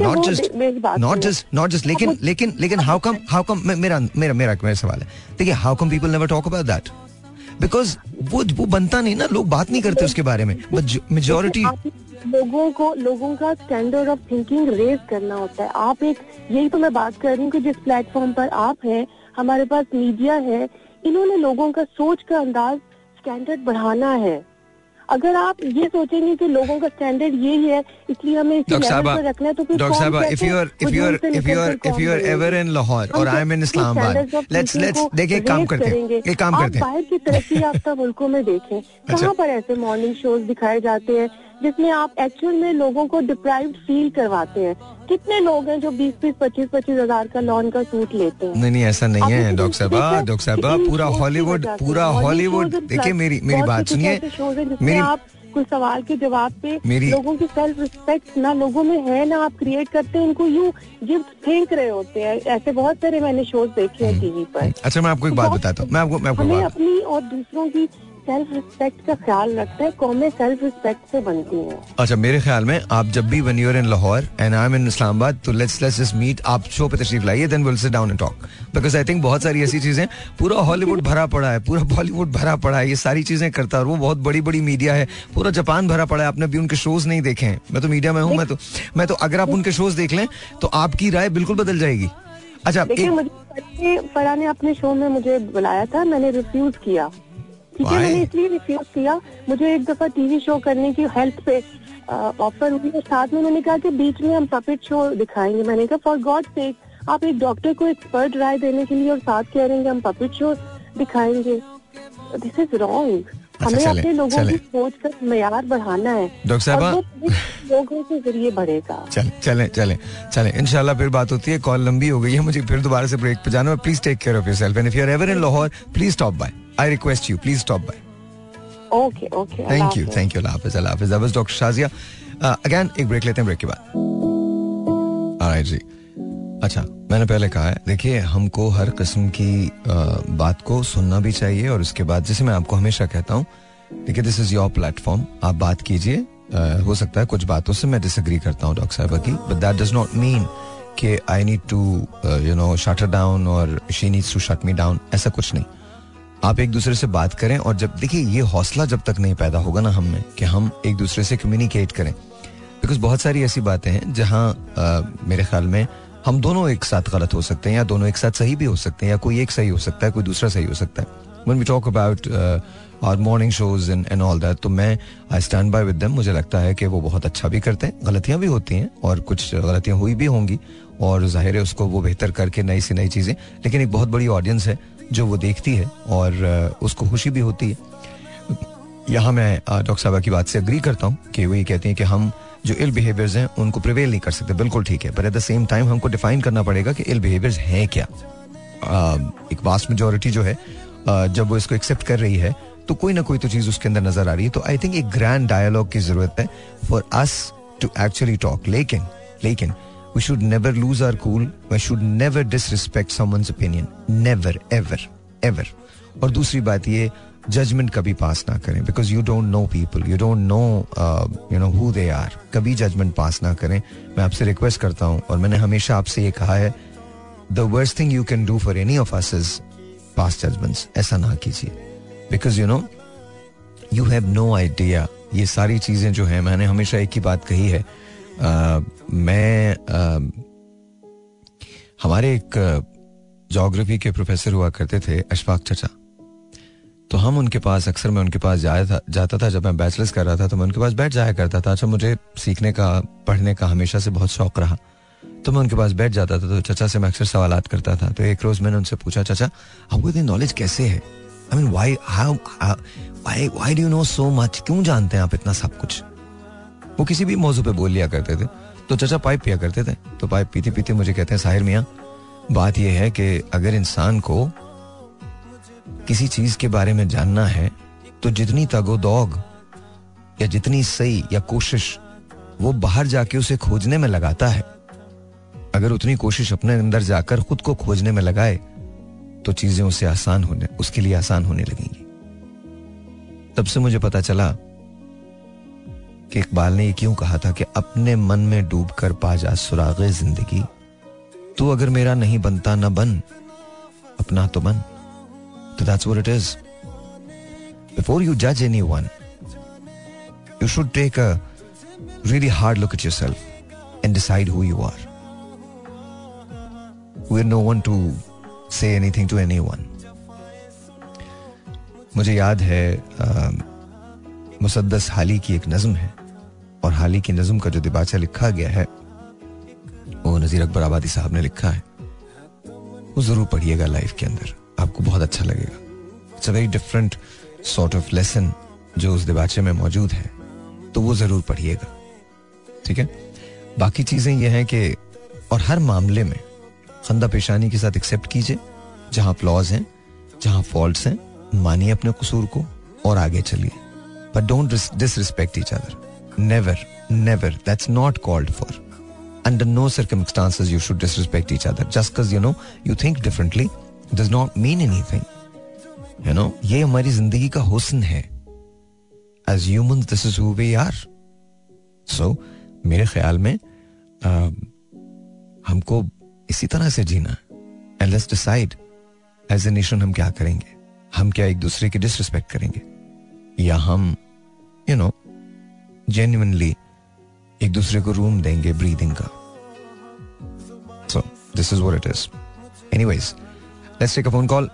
नॉट जस्ट लेकिन हाउ कम मेरा सवाल है. देखिए, how come people never talk about that, because वो बनता नहीं ना, लोग बात नहीं करते उसके बारे में. मेजॉरिटी लोगों का स्टैंडर्ड ऑफ थिंकिंग रेज करना होता है. आप एक, यही तो मैं बात कर रही हूँ कि जिस प्लेटफॉर्म पर आप हैं, हमारे पास मीडिया है, इन्होंने लोगों का सोच का अंदाज, स्टैंडर्ड बढ़ाना है. अगर आप ये सोचेंगे कि लोगों का स्टैंडर्ड यही है, इसलिए हमें इसी लेवल पर रखना है, तो फिर डॉक्टर साहब, if you are ever in Lahore और I am in Islamabad, let's देखिए, काम करते हैं. आप बाहर की तरक्की याफ्ता मुल्कों में देखें, कहाँ पर ऐसे मॉर्निंग शोज दिखाए जाते हैं जिसमें आप एक्चुअल में लोगों को डिप्राइव्ड फील करवाते हैं. कितने लोग हैं जो 20-25-25 हज़ार का लॉन का सूट लेते हैं? नहीं ऐसा नहीं है डॉक्टर साहबा, पूरा हॉलीवुड देखिए. मेरी बात सुनिए, मेरी आप कुछ सवाल के जवाब पे लोगों की सेल्फ रिस्पेक्ट ना लोगों में है ना आप क्रिएट करते हैं, उनको यू गिफ्ट फेंक रहे होते हैं. ऐसे बहुत सारे मैंने शोज देखे हैं टीवी पर. अच्छा मैं आपको एक बात बताता हूँ, हमें अपनी और दूसरों की सेल्फ रिस्पेक्ट का ख्याल रखता है. कौमें सेल्फ रिस्पेक्ट से बनती हैं. अच्छा मेरे ख्याल में आप जब भी when you are in Lahore and I am in Islamabad तो लेट्स जस्ट मीट. आप शो पे तशरीफ लाइए, then we will sit down and talk, because I think बहुत सारी ऐसी चीजें, पूरा हॉलीवुड भरा पड़ा है, पूरा बॉलीवुड भरा पड़ा है, ये सारी चीजें करता है. और वो बहुत बड़ी बड़ी मीडिया है, पूरा जापान भरा पड़ा है. आपने भी उनके शोज नहीं देखे हैं. मैं तो मीडिया में हूँ, मैं तो अगर आप उनके शोज देख लें तो आपकी राय बिल्कुल बदल जाएगी. अच्छा मुझे फरा ने अपने शो में मुझे बुलाया था, मैंने रिफ्यूज किया. ठीक है, मैंने इसलिए रिफ्यूज किया, मुझे एक दफा टीवी शो करने की हेल्थ पे ऑफर हुई और साथ में मैंने कहा कि बीच में हम पपेट शो दिखाएंगे. मैंने कहा फॉर गॉड सेक, आप एक डॉक्टर को एक्सपर्ट राय देने के लिए और साथ कह रहे हैं कि हम पपेट शो दिखाएंगे. This is wrong. हमें अपने लोगों की सोच का मयार बढ़ाना है लोगों के जरिए बढ़ेगा. चलें इंशाल्लाह फिर बात होती है. कॉल लंबी हो गई है, मुझे फिर दोबारा से ब्रेक पे जाना है. Please take care of yourself and if you are ever in Lahore please stop by. I request you, please stop by. Okay. Thank you. Allah Hafiz. That was Dr. Shazia. Again, एक break लेते हैं, break के बाद. Alright जी. अच्छा, मैंने पहले कहा है, देखिए हमको हर किस्म की बात को सुनना भी चाहिए और उसके बाद, जैसे मैं आपको हमेशा कहता हूँ, देखिए दिस इज योर प्लेटफॉर्म, आप बात कीजिए. हो सकता है कुछ बातों से मैं डिसएग्री करता हूँ डॉक्टर साहबा की, but that does not mean कि I need to you know shut her down और she needs to shut me down. ऐसा कुछ नहीं. आप एक दूसरे से बात करें और जब देखिए ये हौसला जब तक नहीं पैदा होगा ना हम में कि हम एक दूसरे से कम्युनिकेट करें, बिकॉज बहुत सारी ऐसी बातें हैं जहाँ मेरे ख्याल में हम दोनों एक साथ गलत हो सकते हैं या दोनों एक साथ सही भी हो सकते हैं, या कोई एक सही हो सकता है कोई दूसरा सही हो सकता है. When we talk about our morning shows and all that, तो मैं I stand by with them. मुझे लगता है कि वो बहुत अच्छा भी करते हैं, गलतियाँ भी होती हैं और कुछ गलतियाँ हुई भी होंगी और जाहिर है उसको वो बेहतर करके नई से नई चीज़ें, लेकिन एक बहुत बड़ी ऑडियंस है जो वो देखती है और उसको खुशी भी होती है. यहाँ मैं डॉक्टर साहबा की बात से अग्री करता हूँ कि वो ये कहती हैं कि हम जो इल बिहेवियर्स हैं उनको प्रिवेल नहीं कर सकते. बिल्कुल ठीक है, पर एट द सेम टाइम हमको डिफाइन करना पड़ेगा कि इल बिहेवियर्स हैं क्या. एक वास्ट मेजोरिटी जो है जब वो इसको एक्सेप्ट कर रही है तो कोई ना कोई तो चीज़ उसके अंदर नजर आ रही है. तो आई थिंक एक ग्रैंड डायलॉग की जरूरत है for us to actually talk. लेकिन we should never lose our cool, we should never disrespect someone's opinion, never ever ever. और दूसरी बात ये जजमेंट कभी पास ना करें, because you don't know people, you don't know you know who they are. कभी judgement pass ना करें. मैं आपसे रिक्वेस्ट करता हूँ और मैंने हमेशा आपसे ये कहा है, the worst thing you can do for any of us is pass judgments. ऐसा ना कीजिए, because you know you have no idea. ये सारी चीजें जो है, मैंने हमेशा एक ही बात कही है. हमारे एक जोग्राफी के प्रोफेसर हुआ करते थे अशफाक चाचा, तो हम उनके पास अक्सर, मैं उनके पास जाता था जब मैं बैचलर्स कर रहा था, तो मैं उनके पास बैठ जाया करता था. अच्छा, मुझे सीखने का, पढ़ने का हमेशा से बहुत शौक रहा, तो मैं उनके पास बैठ जाता था, तो चाचा से मैं अक्सर सवालात करता था. तो एक रोज़ मैंने उनसे पूछा, चाचा आपको इतनी नॉलेज कैसे है? I mean why do you know so much? क्यों जानते हैं आप इतना सब कुछ? वो किसी भी मौजू पे बोल लिया करते थे. तो चाचा पाइप पिया करते थे, तो पाइप पीते पीते मुझे कहते हैं, साहिर मियाँ बात यह है कि अगर इंसान को किसी चीज के बारे में जानना है तो जितनी तगोदौग या जितनी सही या कोशिश वो बाहर जाके उसे खोजने में लगाता है, अगर उतनी कोशिश अपने अंदर जाकर खुद को खोजने में लगाए तो चीजें उसके लिए आसान होने लगेंगी. तब से मुझे पता चला कि इकबाल ने ये क्यों कहा था कि अपने मन में डूब कर पा जा सुरागे जिंदगी, तू अगर मेरा नहीं बनता ना बन, अपना तो बन. तो that's what it is. Before you जज anyone, you should take a really hard look at yourself and decide who you are. We are no one to say anything to anyone. मुझे याद है मुसद्दस हाली की एक नज़म है, और हाली की नज़म का जो दिबाचा लिखा गया है वो नज़ीर अकबर आबादी साहब ने लिखा है. वो ज़रूर पढ़िएगा लाइफ के अंदर, आपको बहुत अच्छा लगेगा. It's a very different sort of lesson जो उस दिबाचे में मौजूद है. तो वो जरूर पढ़िएगा, ठीक है। बाकी चीजें ये हैं कि और हर मामले में खंदा पेशानी के साथ एक्सेप्ट कीजिए, जहां फ्लॉज हैं, जहां फॉल्ट्स हैं, मानिए अपने कसूर को और आगे चलिए, but don't disrespect each other, never never, that's not called for, under no circumstances you should disrespect each other, just because you know you think differently does not mean anything, you know. ये हमारी जिंदगी का हुस्न है, as humans this is who we are. So मेरे ख्याल में हमको इसी तरह से जीना है, and let's decide as a nation हम क्या करेंगे, हम क्या एक दूसरे की डिसरिस्पेक्ट करेंगे या हम यू नो जेन्युइनली एक दूसरे को रूम देंगे ब्रीदिंग का। So this is what it is. Anyways let's take a phone call.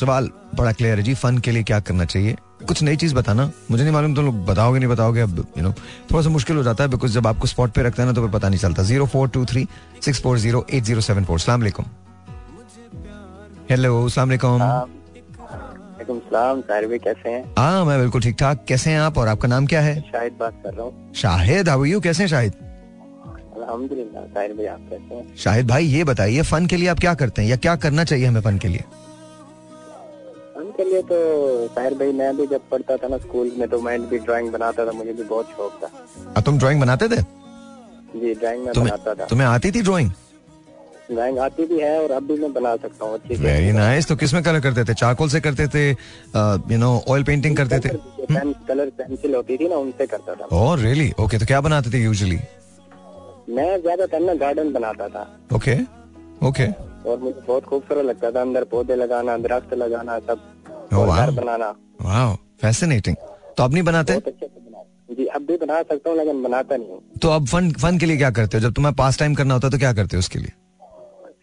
सवाल बड़ा क्लियर है जी, फन के लिए क्या करना चाहिए? कुछ नई चीज बताना, मुझे नहीं मालूम तुम लोग बताओगे नहीं बताओगे, अब यू नो थोड़ा सा मुश्किल हो जाता है बिकॉज जब आपको स्पॉट पे रखता है ना तो फिर पता नहीं चलता। 0423-640-8074। अस्सलाम वालेकुम। हेलो, अस्सलाम वालेकुम। वालेकुम सलाम। साहिर भाई कैसे हैं? हाँ मैं बिल्कुल ठीक ठाक, कैसे हैं आप और आपका नाम क्या है? शाहिद बात कर रहा हूँ। Shahid, how are you? कैसे हैं शाहिद? अल्हम्दुलिल्लाह। साहिर भाई आप कैसे हैं? शाहिद भाई ये बताइए फन के लिए आप क्या करते हैं या क्या करना चाहिए हमें फन के लिए? के लिए तो साहिर भाई मैं भी जब पढ़ता था ना स्कूल में तो मैं भी ड्राइंग बनाता था, मुझे भी बहुत शौक था। तुम ड्राइंग बनाते थे? जी ड्राइंग में बनाता था। तुम्हें आती थी ड्राइंग? ड्राइंग आती भी है और अब भी मैं बना सकता हूँ अच्छी। Very nice. तो किसमें कलर करते थे? चारकोल से करते थे, यू नो ऑयल पेंटिंग करते थे? कलर पेंसिल होती थी ना उनसे करता था। Oh really, okay. तो क्या बनाते थे यूजुअली? मैं ज्यादातर ना गार्डन बनाता था। Okay okay. और मुझे बहुत खूबसूरत लगता था, अंदर पौधे लगाना, दरख्त लगाना, सब बनाना। Wow fascinating. तो अब नहीं बनाते? जी अब भी बना सकता हूँ लेकिन बनाता नहीं हूँ। तो अब फन के लिए क्या करते हो जब तुम्हें पास टाइम करना होता है तो क्या करते हो उसके लिए?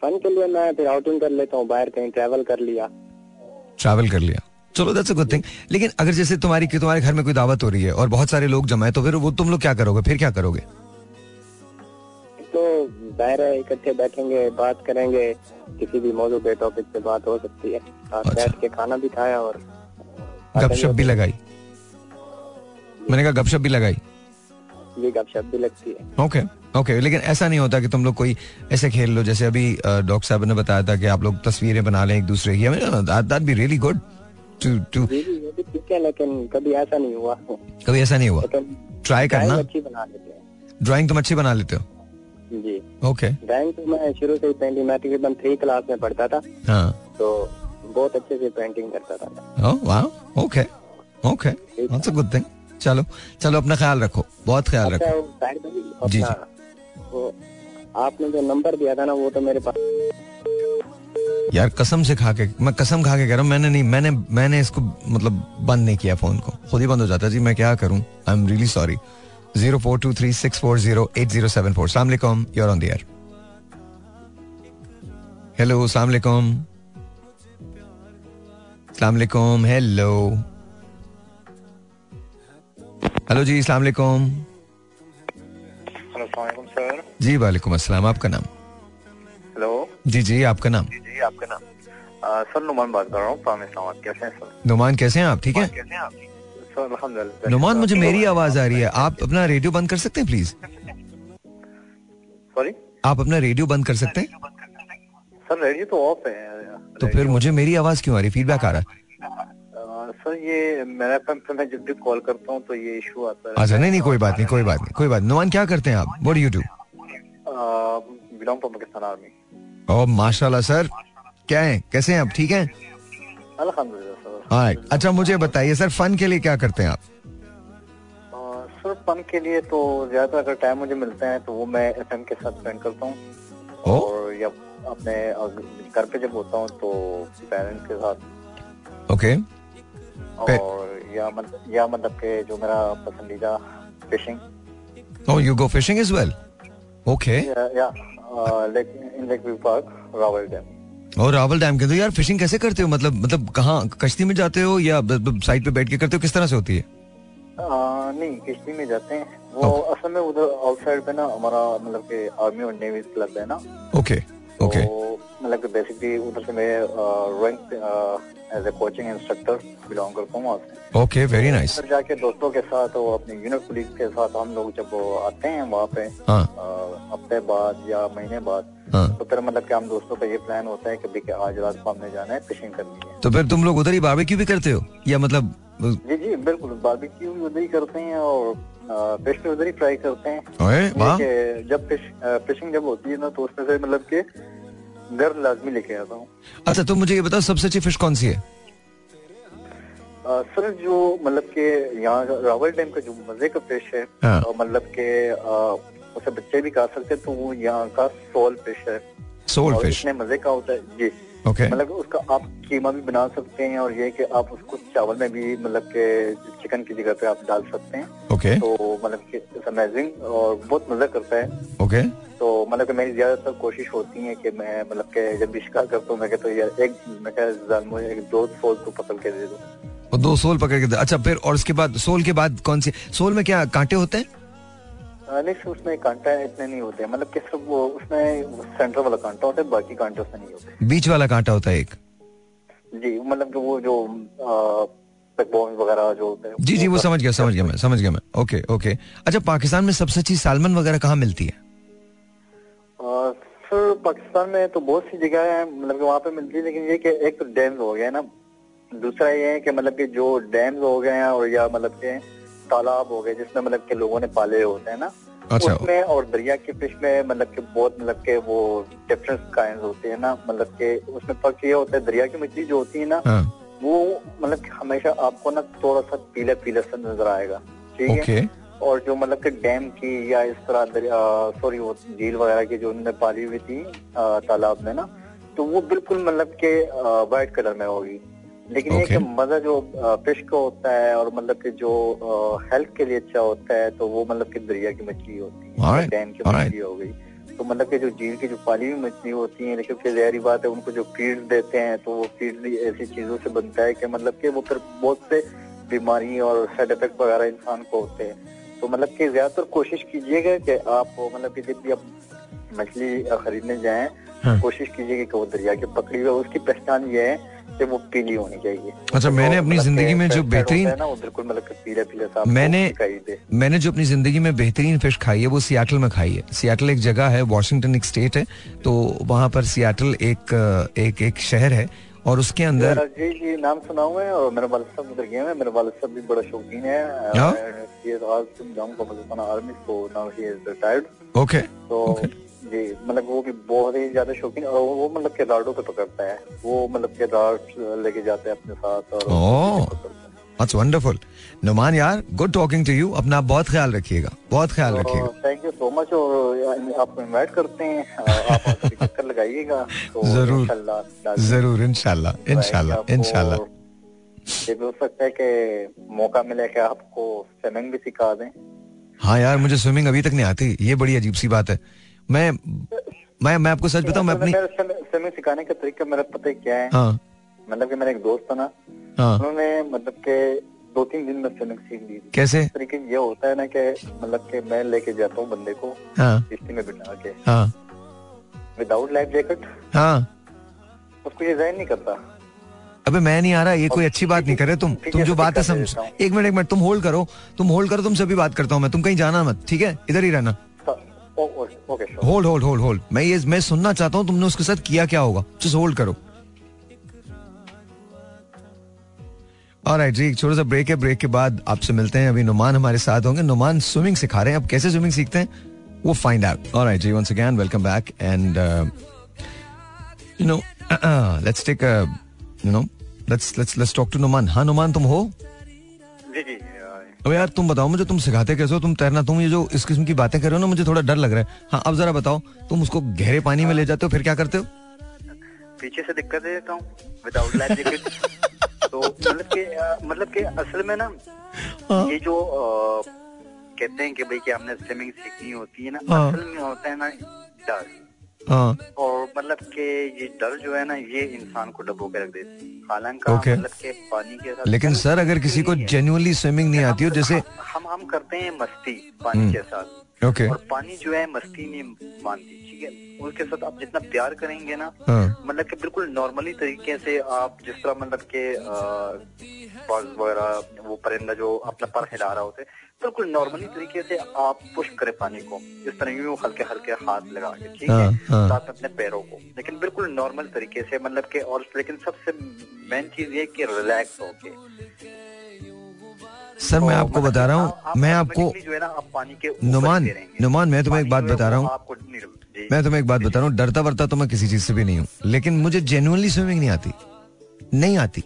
फन के लिए मैं फिर आउटिंग कर लेता हूँ, बाहर कहीं ट्रैवल कर लिया। ट्रैवल कर लिया, चलो दैट्स अ गुड थिंग। लेकिन अगर जैसे तुम्हारे घर में कोई दावत हो रही है और बहुत सारे लोग जमा है तो फिर वो तुम लोग क्या करोगे, फिर क्या करोगे? तो बाहर इकट्ठे बैठेंगे, बात करेंगे, किसी भी मौजू पे टॉपिक पे बात हो सकती है। अच्छा। बैठ के खाना भी खाया और गपशप भी लगाई। मैंने कहा गपशप भी लगाई। ये गपशप भी लगती है। Okay okay. लेकिन ऐसा नहीं होता कि तुम लोग कोई ऐसे खेल लो जैसे अभी डॉक्टर साहब ने बताया था कि आप लोग तस्वीरें बना लें एक दूसरे की, that be really good too, ठीक है, लेकिन कभी ऐसा नहीं हुआ। कभी ऐसा नहीं हुआ, ट्राई करना। अच्छी बना लेते हो ड्राइंग? तुम अच्छी बना लेते हो? जी ओके। ड्राइंग तो मैं शुरू से ही पेंटिंग, मैं तकरीबन 3 क्लास में पढ़ता था। हाँ। तो बहुत अच्छे से पेंटिंग करता था। Wow okay okay, that's a good thing. चलो चलो अपना ख्याल रखो, बहुत ख्याल रखो। जी जी। आपने जो नंबर दिया था ना वो तो मेरे पास, यार कसम से खा के, मैं कसम खा के कह रहा हूँ, मैंने नहीं, मैंने इसको मतलब बंद नहीं किया, फोन को खुद ही बंद हो जाता जी, मैं क्या करूँ, आई एम रियली सॉरी। 0423-640-8074। अस्सलाम वालेकुम, you are on the air. Hello, अस्सलाम वालेकुम। अस्सलाम वालेकुम। हेलो हेलो जी, अस्सलाम वालेकुम। अस्सलाम वालेकुम सर। जी वालेकुम अस्सलाम। आपका नाम? हेलो। जी जी आपका नाम? जी आपका नाम? सर नुमान बात कर रहा हूँ। कैसे हैं सर? नुमान कैसे हैं आप? ठीक है नुमान, मुझे मेरी आवाज आ रही है। आप अपना रेडियो बंद कर सकते हैं प्लीज? सॉरी, आप अपना रेडियो बंद कर सकते हैं? सर रेडियो तो ऑफ है। तो फिर मुझे मेरी आवाज क्यों आ रही है? फीडबैक आ रहा है सर। ये मेरा एफएम पे मैं जब भी कॉल करता हूँ तो ये इशू आता है। अच्छा नहीं नहीं कोई बात नहीं कोई बात नहीं कोई बात। नुमान क्या करते हैं आप? What do you do? Belong to Pakistan army. Oh माशाल्लाह सर, क्या है कैसे हैं आप? ठीक है अल्हम्दुलिल्लाह। अच्छा मुझे बताइए सर फन के लिए क्या करते हैं आप? सर फन के लिए तो ज्यादा अगर टाइम मुझे मिलता है तो वो मैं एफएम के साथ स्पेंड करता हूँ, और या अपने घर पे जब होता हूँ तो पेरेंट्स के साथ। ओके। और या मतलब के जो मेरा पसंदीदा fishing. Oh you go fishing as well? Okay. या lake in lake view park Rawal dam. और रावल डैम के अंदर यार फिशिंग कैसे करते हो? मतलब कहाँ, कश्ती में जाते हो या साइड पे बैठ के करते हो, किस तरह से होती है? नहीं कश्ती में जाते हैं वो। असल में उधर आउटसाइड पे ना हमारा मतलब के आर्मी और नेवी क्लब है ना। Okay okay. तो मतलब बेसिकली उधर से मैं as a coaching instructor belong करता हूँ वहाँ से. Very nice. फिर जाके दोस्तों के साथ और अपने यूनिट पुलिस के साथ हम लोग जब आते हैं वहाँ पे हफ्ते बाद या महीने बाद तो फिर मतलब कि हम दोस्तों का ये प्लान होता है कभी कि आज रात को हमने जाना है फिशिंग करनी है. तो फिर तुम लोग उधर ही बारबेक्यू भी करते हो या मतलब? जी जी बिल्कुल, बारबेक्यू उधर ही करते हैं और फिश भी उधर ही फ्राई करते हैं. जब फिशिंग जब होती है ना तो उसमें से मतलब कि घर लाजमी लेके आता हूँ. अच्छा तो मुझे ये बताओ सबसे अच्छी फिश कौन सी है? सर जो मतलब के यहाँ रावल डैम का जो मजे का फिश है मतलब के उसे बच्चे भी खा सकते हैं, तो वो यहाँ का सोल फिश है. सोल फिश इतने मजे का होता है जी. ओके. मतलब उसका आप कीमा भी बना सकते हैं और ये कि आप उसको चावल में भी मतलब के चिकन की जगह पे आप डाल सकते हैं. ओके. तो मतलब कि इट्स अमेजिंग और बहुत मजा करता है. ओके. तो मतलब कि मेरी ज्यादातर कोशिश होती है कि मैं मतलब के जब भी शिकार करता हूँ मैं कहता हूँ यार एक मैं कहता एक दो सोल तो पकड़ के दे दो. दो सोल पकड़ के दे. अच्छा फिर और उसके बाद सोल के बाद कौन सी? सोल में क्या कांटे होते हैं? नहीं उसमें कांटा इतने नहीं होते, मतलब कि सिर्फ वो उसमें सेंटर वाला कांटा होता है, बाकी कांटे उसमें नहीं होते. बीच वाला कांटा होता है एक जी, मतलब वो जो बैकबोन वगैरह जो होते हैं. जी जी वो समझ गया मैं. Okay okay. अच्छा पाकिस्तान में सबसे अच्छी सालमन वगैरह कहाँ मिलती है? सर पाकिस्तान में तो बहुत सी जगह है मतलब वहाँ पे मिलती है, लेकिन ये कि एक तो डैम्स हो गए ना, दूसरा ये है कि मतलब कि जो डैम्स हो गए हैं और या मतलब के तालाब हो गए जिसमें मतलब के लोगों ने पाले होते हैं ना. अच्छा. उसमें और दरिया की फिश में मतलब के बहुत मतलब के वो डिफरेंट काइंड्स होते हैं ना, मतलब के उसमें फर्क ये होता है दरिया की मछली जो होती है ना वो मतलब हमेशा आपको ना थोड़ा सा पीला पीला सा नजर आएगा, ठीक है. और जो मतलब के डैम की या इस तरह सॉरी वो झील वगैरह की जो उन्होंने पाली हुई थी तालाब में ना, तो वो बिल्कुल मतलब के व्हाइट कलर में होगी. लेकिन okay. ये मजा जो फिश का होता है और मतलब कि जो हेल्थ के लिए अच्छा होता है तो वो मतलब कि दरिया की मछली होती है, डैम की मछली हो गई. तो मतलब कि जो झील की जो पाली हुई मछली होती है लेकिन फिर जहरी बात है उनको जो फीड देते हैं तो वो फीड ऐसी चीजों से बनता है कि मतलब कि वो फिर बहुत से बीमारी और साइड इफेक्ट वगैरह इंसान को होते हैं. तो मतलब कि ज्यादातर कोशिश कीजिएगा कि आप मतलब कि जब भी आप मछली खरीदने जाएं कोशिश कीजिएगा कि वो दरिया की पकड़ी हुई, उसकी पहचान ये है कि वो पीली होनी चाहिए. अच्छा तो मैंने अपनी जिंदगी में जो बेहतरीन है ना वो बिल्कुल मतलब पीला पीला सा मैंने जो अपनी जिंदगी में बेहतरीन फिश खाई है वो सियाटल में खाई है. सियाटल एक जगह है, वॉशिंगटन एक स्टेट है, तो वहाँ पर सियाटल एक शहर है और उसके अंदर जी जी नाम सुना हुआ है. और मेरे वालिद साहब उधर गए हैं, मेरे वालिद साहब भी बड़ा शौकीन है. ओके जी मतलब वो भी बहुत ही ज्यादा शौकीन और वो मतलब के राडों पे पकड़ता है, वो मतलब के राड लेके जाते हैं अपने साथ. और That's wonderful. नुमान यार, good talking to you. अपना बहुत ख्याल रखिएगा, बहुत ख्याल रखिएगा. Thank you so much. और आपको इनवाइट करते हैं, आप चक्कर लगाइएगा. जरूर जरूर इंशाल्लाह. ये भी हो सकता है कि मौका मिले कि आपको स्विमिंग भी सिखा दें. हाँ यार मुझे स्विमिंग अभी तक नहीं आती, ये बड़ी अजीब सी बात है. मैं आपको सच बताऊं, मैं अपनी स्विमिंग सिखाने का तरीका मेरा पता है क्या है. मतलब कि मेरा एक दोस्त था ना, उन्होंने मतलब के 2-3 दिन में स्विमिंग सीख ली. कैसे? तरीके ये होता है ना कि मतलब कि मैं लेके जाता हूँ बंदे को किश्ती में बिठा के विदाउट लाइफ जैकेट. उसको ये ज़हन नहीं करता. अबे मैं नहीं आ रहा, ये कोई अच्छी बात नहीं करे. तुम जो बात है समझ. एक मिनट तुम होल्ड करो, तुमसे भी बात करता हूँ मैं. तुम कहीं जाना मत, ठीक है, इधर ही रहना. होल्ड. मैं सुनना चाहता हूँ तुमने उसके साथ किया क्या होगा. जस्ट होल्ड करो. ऑलराइट जी, एक छोटा सा ब्रेक है, ब्रेक के बाद आपसे मिलते हैं. अभी नुमान हमारे साथ होंगे. नुमान स्विमिंग सिखा रहे हैं, अब कैसे स्विमिंग सीखते हैं वो फाइंड आउट. ऑलराइट जी, once again welcome back and you know let's take a you know let's talk to Numan. हाँ नुमान तुम हो? जी जी. अब यार तुम बताओ मुझे, तुम सिखाते कैसे हो? तुम तैरना, तुम ये जो इस किस्म की बातें कर रहे हो ना, मुझे थोड़ा डर लग रहा है. हाँ अब जरा बताओ, तुम उसको गहरे पानी में ले जाते हो, फिर क्या करते हो? पीछे से दिक्कत दे देता हूँ विदाउट लाइफ जैकेट. तो मतलब के असल में ना ये जो कहते हैं कि भाई कि हमने स्विमिंग सीखनी होती है ना, असल में होता है ना डर. और मतलब के ये डर जो है ना ये इंसान को डबो के रख देती है. हालांकि मतलब के पानी के साथ, लेकिन सर अगर किसी को जेन्युइनली स्विमिंग नहीं आती हो, जैसे हम करते हैं मस्ती पानी के साथ. और पानी जो है मस्ती नहीं मानती. ठीक है, उसके साथ आप जितना प्यार करेंगे ना, मतलब कि बिल्कुल नॉर्मली तरीके से आप जिस तरह मतलब के बॉल वगैरह वो परिंदा जो अपना पर हिला रहा होते बिल्कुल नॉर्मली तरीके से आप पुश करें पानी को, इस तरह यूं हल्के हल्के हाथ लगा के, ठीक है, साथ अपने पैरों को, लेकिन बिल्कुल नॉर्मल तरीके से मतलब के। और लेकिन सबसे मेन चीज ये कि रिलैक्स होके। सर मैं आपको बता रहा हूँ, मैं आपको जो है ना आप पानी के नुमान मैं तुम्हें एक बात बता रहा हूँ, मैं तुम्हें एक बात बता रहा हूँ, डरता वरता तो मैं किसी चीज से भी नहीं हूँ, लेकिन मुझे जेन्युइनली स्विमिंग नहीं आती।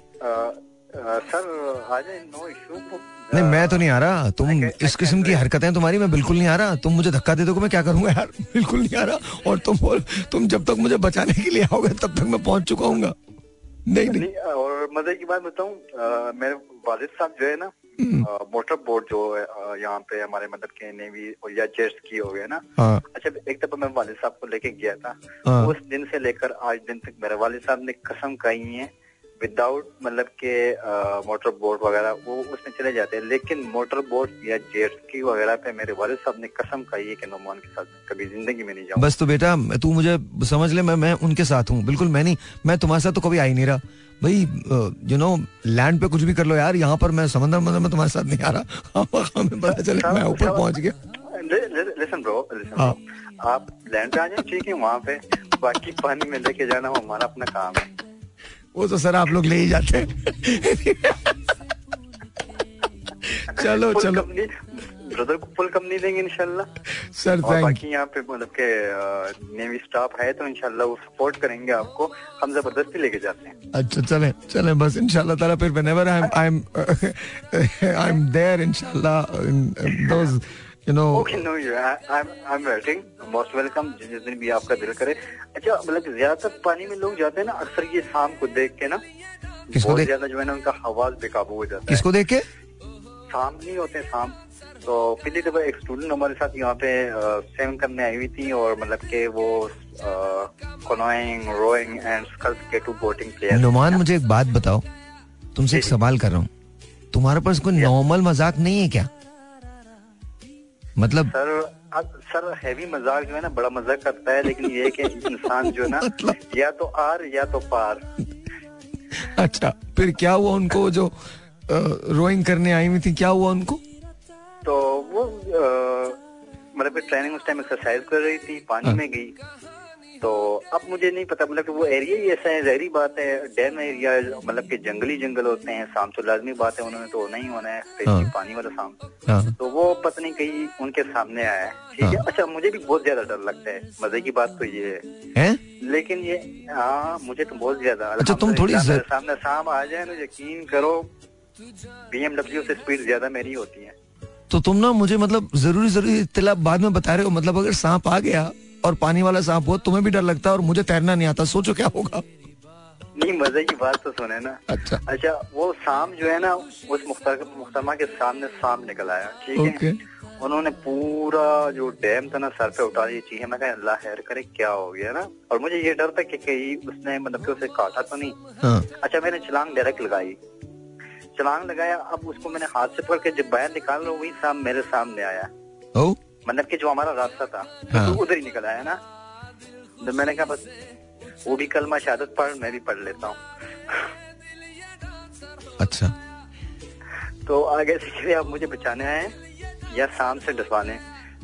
सर आज नो इशू, नहीं मैं तो नहीं आ रहा, तुम इस किस्म की हरकतें तुम्हारी मैं बिल्कुल नहीं आ रहा, तुम मुझे धक्का दे दोगे मैं क्या करूंगा यार, बिल्कुल नहीं आ रहा। और तुम जब तक मुझे बचाने के लिए आओगे तब तक मैं पहुंच चुका हूँ। नहीं और मजे की बात बताऊं, मेरे वालिद साहब जो है ना मोटर बोट जो यहाँ पे हमारे मतलब के नेवी या जेट्स की हो गया ना, अच्छा एक दफा मैं वालिद साहब को लेके गया था, उस दिन से लेकर आज दिन तक मेरे वालिद साहब ने कसम खाई है विदाउट मतलब के मोटर बोट वगैरह वो उसमें चले जाते हैं, लेकिन मोटर बोट या जेट स्की वगैरह पे मेरे वालिद साहब ने कसम खाई है कि नुमान के साथ कभी जिंदगी में नहीं जाऊंगा। बस तो बेटा तू मुझे समझ ले, मैं उनके साथ हूँ बिल्कुल, मैं तुम्हारे साथ तो कभी आई नहीं रहा भाई, यू नो लैंड पे कुछ भी कर लो यार, यहाँ पर मैं समंदर में तुम्हारे साथ नहीं आ रहा, हमें पता चले मैं ऊपर पहुँच गया। आप लैंड पे आ जाए ठीक है, वहाँ पे बाकी पानी में लेके जाना वो हमारा अपना काम है, वो तो सर आप लोग ले ही जाते हैं। चलो चलो ब्रदर को फुल कंपनी देंगे इंशाल्लाह सर, और बाकी यहाँ पे मतलब के नेवी स्टाफ है तो इंशाल्लाह वो सपोर्ट करेंगे आपको, हम जबरदस्ती लेके जाते हैं। अच्छा चले चले बस इंशाल्लाह ताला, फिर व्हेनेवर आई एम देयर इंशाल्लाह इन दोस आपका दिल करे। अच्छा मतलब ज्यादातर पानी में लोग जाते हैं ना अक्सर ये शाम को देख के ना, किसको देख ज्यादा जो है ना उनका हवास बेकाबू हो जाता है, किसको देख के, शाम नहीं होते शाम। तो पिछली दफा एक स्टूडेंट हमारे साथ यहाँ पे स्विम करने आई हुई थी, और मतलब के वो रोइंग एंड स्कल्पकेटू बोटिंग प्लेयर। नुमान मुझे एक बात बताओ, तुमसे एक सवाल कर रहा हूँ, तुम्हारे पास कोई नॉर्मल मजाक नहीं है क्या? मतलब सर हैवी मजाक जो है ना बड़ा मजाक करता है, लेकिन ये कि इंसान जो ना या तो आर या तो पार। अच्छा फिर क्या हुआ उनको जो रोइंग करने आई हुई थी, क्या हुआ उनको? तो वो मतलब ट्रेनिंग उस टाइम एक्सरसाइज कर रही थी, पानी में गई, तो अब मुझे नहीं पता मतलब कि वो एरिया ही ऐसा है, जहरी बात है डैम एरिया मतलब कि जंगली जंगल होते हैं, शाम तो लाजमी बात है उन्होंने तो होना ही होना है, पानी वाला शाम, तो वो पता नहीं कहीं उनके सामने आया है, ठीक है। अच्छा मुझे भी बहुत ज्यादा डर लगता है, मजे की बात तो ये है, लेकिन ये हाँ मुझे तो बहुत ज्यादा। अच्छा तुम थोड़ी सामने शाम आ जाए ना, यकीन करो BMW से स्पीड ज्यादा मेरी होती है। तो तुम ना मुझे मतलब जरूरी इत्तला बाद में बता रहे हो, मतलब अगर सांप आ गया और पानी वाला सांप हो तुम्हें भी डर लगता है, और मुझे तैरना नहीं आता, सोचो क्या होगा। नहीं मजे की बात तो सुने ना। अच्छा वो सांप जो है ना उस मुख्तरमा के सामने सांप निकल आया, ठीक है उन्होंने पूरा जो डैम था ना सर पे उठा ली, चीखे मैं अल्लाह खैर करे क्या हो गया ना, और मुझे ये डर था कि कहीं उसने मतलब कि उसे काटा तो नहीं। अच्छा मैंने छलांग डायरेक्ट लगाई, छलांग लगाया, अब उसको मैंने हाथ से पकड़ के जब बाहर निकाल रहा हूँ वही सांप मेरे सामने आया, मतलब कि जो हमारा रास्ता था तो उधर ही निकल आया ना, तो मैंने कहा बस वो भी कलमा शहादत पढ़ मैं भी पढ़ लेता हूँ। अच्छा तो आगे से आप मुझे बचाने आए या शाम से डसवाने,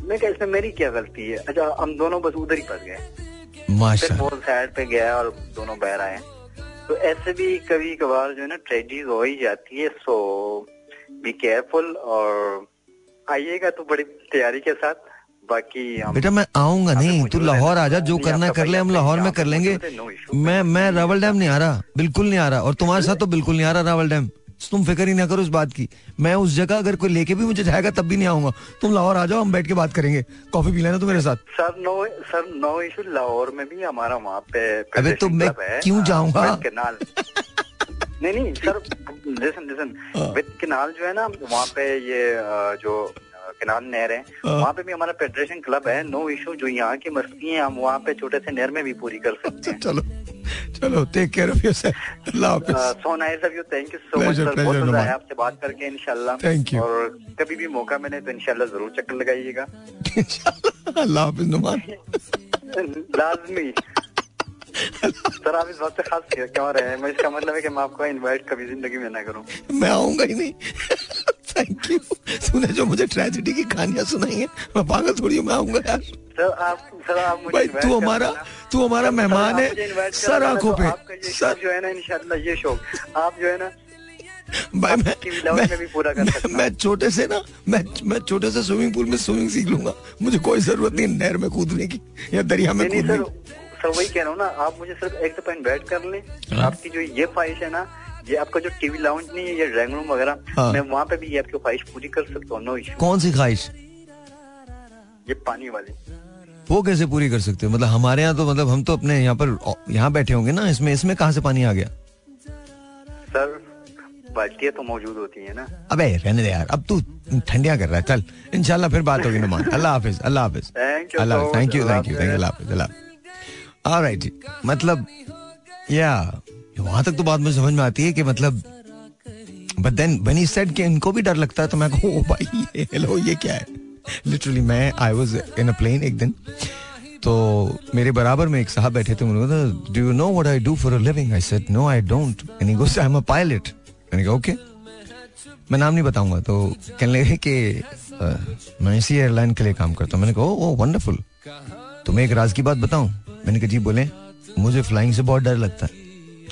मैं कहा इसमें मेरी क्या गलती है। अच्छा हम दोनों बस उधर ही फंस गए, माशाल्लाह फिर वो साइड पे गया और दोनों बहर आए। तो ऐसे भी कभी कभार जो है ना ट्रेजेडी हो ही जाती है, सो बी केयरफुल और आइएगा तो बड़ी तैयारी के साथ। बाकी बेटा मैं आऊंगा नहीं, तू लाहौर आजा, जो करना कर ले, हम लाहौर में कर लेंगे। मैं रावल डैम नहीं आ रहा, बिल्कुल नहीं आ रहा, और तुम्हारे साथ तो बिल्कुल नहीं आ रहा रावल डैम, तुम फिक्र ही ना करो उस बात की। मैं उस जगह अगर कोई लेके भी मुझे जाएगा तब भी नहीं आऊंगा, तुम लाहौर आ जाओ, हम बैठ के बात करेंगे, कॉफी पी लेना तो मेरे साथ। सर नो इशू, लाहौर में भी हमारा वहाँ पे। अबे तो मैं क्यों जाऊँगा? नहीं सर लिसन विद किनाल जो है ना वहाँ पे, ये जो किनाल नहर है वहाँ पे भी हमारा फेडरेशन क्लब है, नो इशू, जो यहाँ की मस्ती है हम वहाँ पे छोटे से नहर में भी पूरी कर सकते हैं। चलो चलो टेक केयर ऑफ योरसेल्फ, अल्लाह हाफिज़। So nice of you, thank you so much sir, बहुत मजा आया आपसे बात करके इंशाल्लाह, थैंक यू, और कभी भी मौका मिले तो इंशाल्लाह जरूर चक्कर लगाइएगा। इंशाल्लाह, अल्लाह हाफिज़ नुमान। लाजमी सर आप इस बात से खास क्यों रहे हैं? मैं इसका मतलब है कि मैं आपको इनवाइट कभी जिंदगी में ना करूं। मैं आऊंगा ही नहीं। Thank you. सुने जो मुझे ट्रेजेडी की कहानियां सुनाई है, मैं पागल थोड़ी हूं, मैं आऊंगा यार। सर आप मुझे तू हमारा मेहमान है सर, आंखों पे सर जो है ना इंशाल्लाह ये शौक आप जो है ना भाई मैं छोटे से ना मैं छोटे से स्विमिंग पूल में स्विमिंग सीख लूंगा, मुझे कोई जरूरत नहीं नहर में कूदने की या दरिया में कूदने की। सर वही कह रहा हूँ ना, आप मुझे सिर्फ एक दफा इन्वाइट कर लें। आपकी जो ये ख्वाहिश है ना, ये आपका जो टीवी लाउंज नहीं है, ये ड्राइंग रूम वगैरह, मैं वहाँ पे भी ये आपकी ख्वाहिश पूरी कर सकता हूँ। No issue. कौन सी ख्वाहिश? ये पानी वाली। वो कैसे पूरी कर सकते हो? मतलब हमारे यहाँ तो मतलब हम तो अपने यहाँ पर यहाँ बैठे होंगे ना, इसमें कहाँ से पानी आ गया? सर बाल्टियाँ तो मौजूद होती है ना। अबे रहने दे यार, अब तू ठंडिया कर रहा है। चल इंशाल्लाह फिर बात होगी नुमान। अल्लाह हाफिज। अल्लाह हाफिज। Thank you. अल्लाह हाफिज। अल्लाह। Alright, मतलब वहां तक तो बात मुझे समझ में आती है कि मतलब but then when he said कि इनको भी डर लगता है, तो मैं कहूँ ओ भाई हेलो ये क्या है? Literally मैं I was in a plane एक दिन, तो मेरे बराबर में एक साहब बैठे थे, उन्होंने कहा do you know what I do for a living? I said no I don't and he goes I'm a pilot. मैंने कहा okay, मैं नाम नहीं बताऊंगा। तो कहने लगे कि मैं इसी एयरलाइन के लिए काम करता हूँ। मैंने कहा oh wonderful, तुम्हें एक राज की बात बताऊँ? मैंने कहा जी बोले, मुझे फ्लाइंग से बहुत डर लगता है।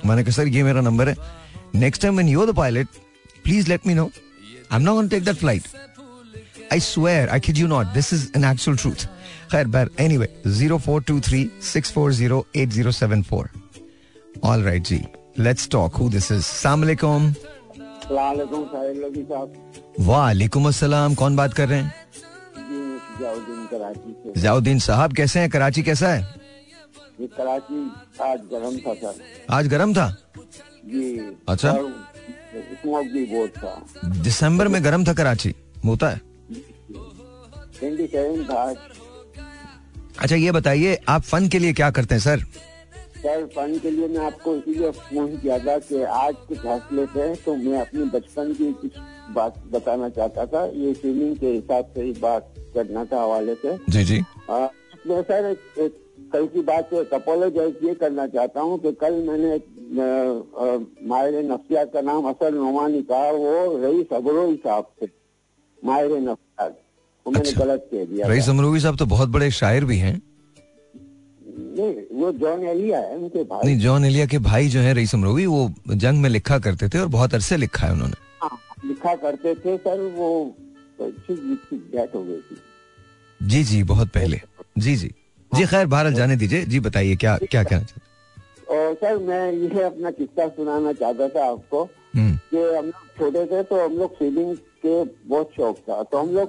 मैंने कहा सर ये मेरा नंबर है, next time when you are the pilot please let me know, I am not going to take that flight, I swear, I kid you not, this is an actual truth. खैर बैर anyway 0423-640-8074। Alright जी, let's talk. Who this is? अस्सलाम वालेकुम। वालेकुम साहिर लोधी साहब। वालेकुम अस्सलाम। कौन बात कर रहे हैं? जियाउद्दीन कराची से। जियाउद्दीन साहब कैसे हैं? कराची कैसा है? कराची आज गर्म था सर। आज गर्म था जी। अच्छा, स्मोक भी बहुत था। दिसंबर में गर्म था कराची? होता है। 27 था। अच्छा ये बताइए आप फन के लिए क्या करते हैं? सर फन के लिए मैं आपको इसीलिए फोन किया था कि आज कुछ हौसले थे, तो मैं अपने बचपन की कुछ बात बताना चाहता था। ये स्विमिंग के हिसाब से ही बात करना था हवाले से। जी जी। तो सर एक कल की बात को अपोलोजाइज ये करना चाहता हूँ कि कल मैंने माहिर नफ्सियात का नाम असल नोमानी कहा, वो रईस अमरोही साहब थे माहिर नफ्सियात, वो मैंने गलत कह दिया। रईस अमरोही साहब तो बहुत बड़े शायर भी हैं। नहीं वो जॉन एलिया है उनके भाई। नहीं जॉन एलिया के भाई जो है रईस अमरोही, वो जंग में लिखा करते थे और बहुत अरसे लिखा है उन्होंने। लिखा करते थे सर, वो डेथ हो गई थी। जी जी बहुत पहले। जी जी जी। खैर बहरहाल जाने दीजिए जी, बताइए क्या क्या कहना चाहते हैं? सर मैं ये अपना किस्सा सुनाना चाहता था आपको कि हम लोग छोटे थे तो हम लोग स्विमिंग के बहुत शौक था, तो हम लोग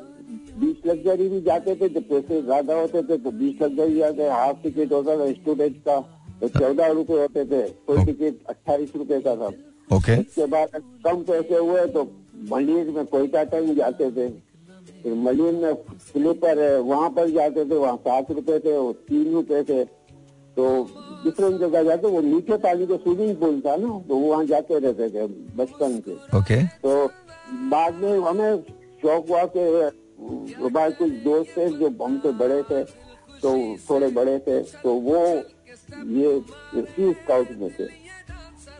बीच लग्जरी भी जाते थे। जब पैसे ज्यादा होते थे तो बीच लग्जरी जाते, हाफ टिकट होता था स्टूडेंट का, तो 14 रुपए होते थे, फुल टिकट 28 रुपए का था। उसके बाद कम पैसे हुए तो मंदिर में कोई टाटा भी जाते थे, मलिन में स्लीपर है वहाँ पर जाते थे, वहाँ 7 रुपए थे और 3 रुपए थे। तो डिफरेंट जगह जाते, वो नीचे पानी का स्विमिंग पूल था ना, तो वहाँ जाते रहते थे बचपन के। ओके। तो बाद में हमें शौक हुआ कि भाई कुछ दोस्त थे जो हमसे बड़े थे, तो थोड़े बड़े थे, तो वो ये सी स्काउट में थे,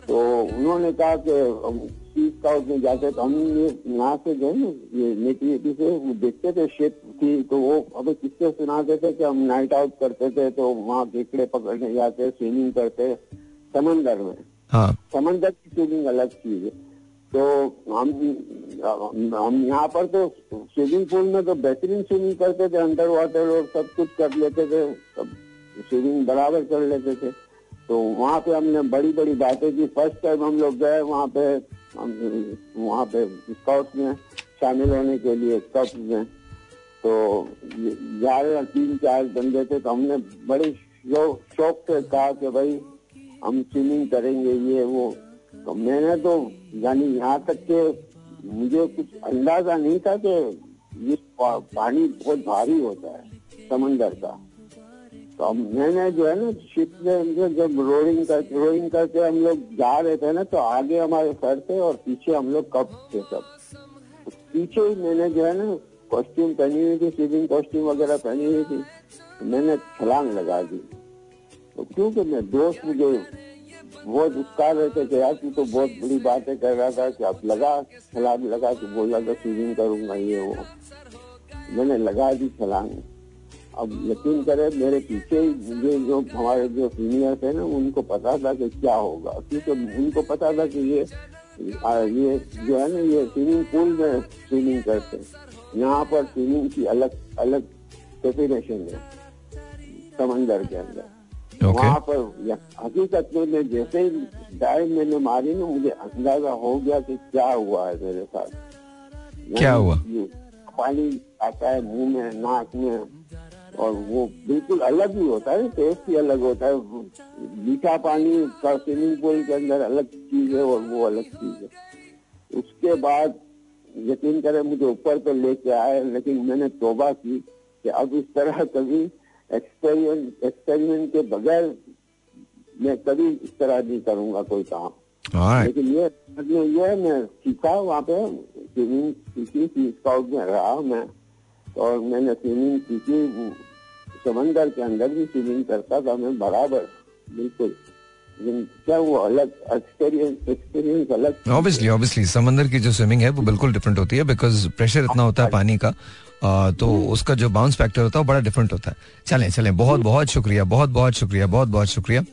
तो उन्होंने कहा कि स्काउट में जाते, तो हम ये यहाँ से गए ना ये नेटी से, वो देखते थे शिप थी, तो वो अभी किससे सुनाते थे कि हम नाइट आउट करते थे, तो वहाँ केकड़े पकड़ने जाते, स्विमिंग करते समंदर में। हाँ। समंदर की स्विमिंग अलग चीज है। तो हम यहाँ पर तो स्विमिंग पूल में तो बेहतरीन स्विमिंग करते थे, अंडर वाटर और सब कुछ कर लेते थे, सब स्विमिंग बराबर कर लेते थे। तो वहाँ पे हमने बड़ी बड़ी बातें की। फर्स्ट टाइम हम लोग गए वहाँ पे स्काउट्स में शामिल होने के लिए, स्काउट्स में तो 3-4 बंदे थे, तो हमने बड़े शौक से कहा कि भाई हम स्विमिंग करेंगे ये वो। तो मैंने तो यानी यहाँ तक के मुझे कुछ अंदाजा नहीं था कि ये पानी बहुत भारी होता है समंदर का। तो मैंने जो है ना शिप में जब रोइंग करके हम लोग जा रहे थे ना, तो आगे हमारे सर थे और पीछे हम लोग कप थे सब। तो पीछे ही मैंने जो है ना कॉस्ट्यूम पहनी हुई थी, स्विमिंग कॉस्ट्यूम वगैरह पहनी हुई थी, मैंने छलांग लगा दी। तो क्योंकि मैं दोस्त मुझे वो उत्साह रहते थे यार तू तो बहुत बड़ी बातें कर रहा था कि आप लगा छलांग लगा के बोला था स्विमिंग करूंगा ये वो, मैंने लगा दी छलांग। अब यकीन करे मेरे पीछे मुझे जो हमारे जो सीनियर थे ना उनको पता था कि क्या होगा, क्योंकि उनको पता था कि ये जो है ना ये स्विमिंग पूल में स्विमिंग करते, यहाँ पर स्विमिंग की अलग अलग डेफिनेशन है समंदर के अंदर। Okay. वहाँ पर हकीकत में जैसे ही डाइव मैंने मारी ना मुझे अंदाजा हो गया कि क्या हुआ है मेरे साथ, क्या हुआ, पानी आता है मुंह में नाक में और वो बिल्कुल अलग ही होता है, टेस्ट ही अलग होता है, मीठा पानी का स्विमिंग पूल के अंदर अलग चीज है और वो अलग चीज है। उसके बाद यकीन करें मुझे ऊपर तो लेके आए, लेकिन मैंने तौबा की कि अब इस तरह कभी एक्सपेरिमेंट के बगैर मैं कभी इस तरह नहीं करूंगा कोई काम। Right. लेकिन ये मैं सीखा वहाँ पे, स्विमिंग सीखी, स्काउट में रहा मैं और मैंने स्विमिंग सीखी, समंदर के अंदर भी स्विमिंग करता था मैं बराबर बिल्कुल, क्या वो अलग एक्सपीरियंस अलग। ऑब्वियसली समंदर की जो स्विमिंग है वो बिल्कुल डिफरेंट होती है बिकॉज प्रेशर इतना होता है पानी का, तो उसका जो बाउंस फैक्टर होता है वो बड़ा डिफरेंट होता है। चलें बहुत बहुत शुक्रिया।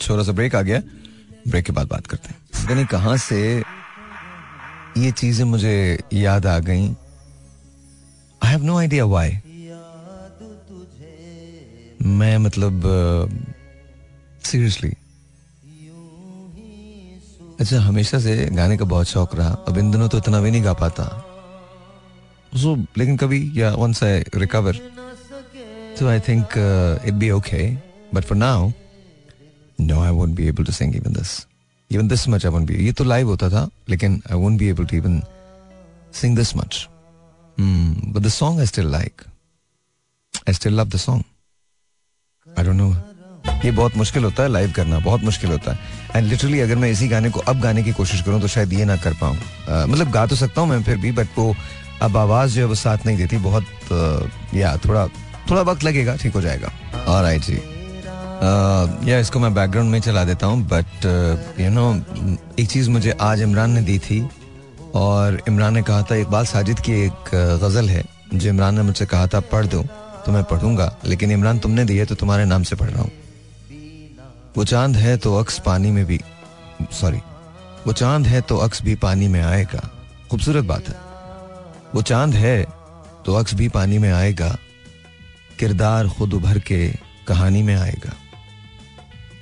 छोटा सा ब्रेक आ गया, ब्रेक के बाद बात करते हैं। यानी कहाँ से ये चीजें मुझे याद आ गई, I have no idea why. मैं मतलब सीरियसली अच्छा हमेशा से गाने का बहुत शौक रहा, अब इन दिनों तो इतना भी नहीं गा पाता सो, लेकिन कभी या once I recover so I think it be okay, but for now No, I won't be able to sing even this much I won't be. ये तो live होता था, लेकिन I won't be able to even sing this much. But the song I still like. I still love the song. I don't know. ये बहुत मुश्किल होता है live करना, बहुत मुश्किल होता है. And literally अगर मैं इसी गाने को अब गाने की कोशिश करूँ तो शायद ये ना कर पाऊँ. मतलब गा तो सकता हूँ मैं फिर भी, बट वो अब आवाज़ जो है वो साथ नहीं देती, बहुत या थोड़ा वक्त लगेगा, ठीक हो जाएगा. Alright जी. या इसको मैं बैकग्राउंड में चला देता हूँ, बट यू नो एक चीज़ मुझे आज इमरान ने दी थी और इमरान ने कहा था इकबाल साजिद की एक गज़ल है जो इमरान ने मुझसे कहा था पढ़ दो, तो मैं पढ़ूंगा, लेकिन इमरान तुमने दी है तो तुम्हारे नाम से पढ़ रहा हूँ। वो चांद है तो अक्स पानी में भी वो चांद है तो अक्स भी पानी में आएगा, खूबसूरत बात है। वो चांद है तो अक्स भी पानी में आएगा, किरदार खुद उभर के कहानी में आएगा।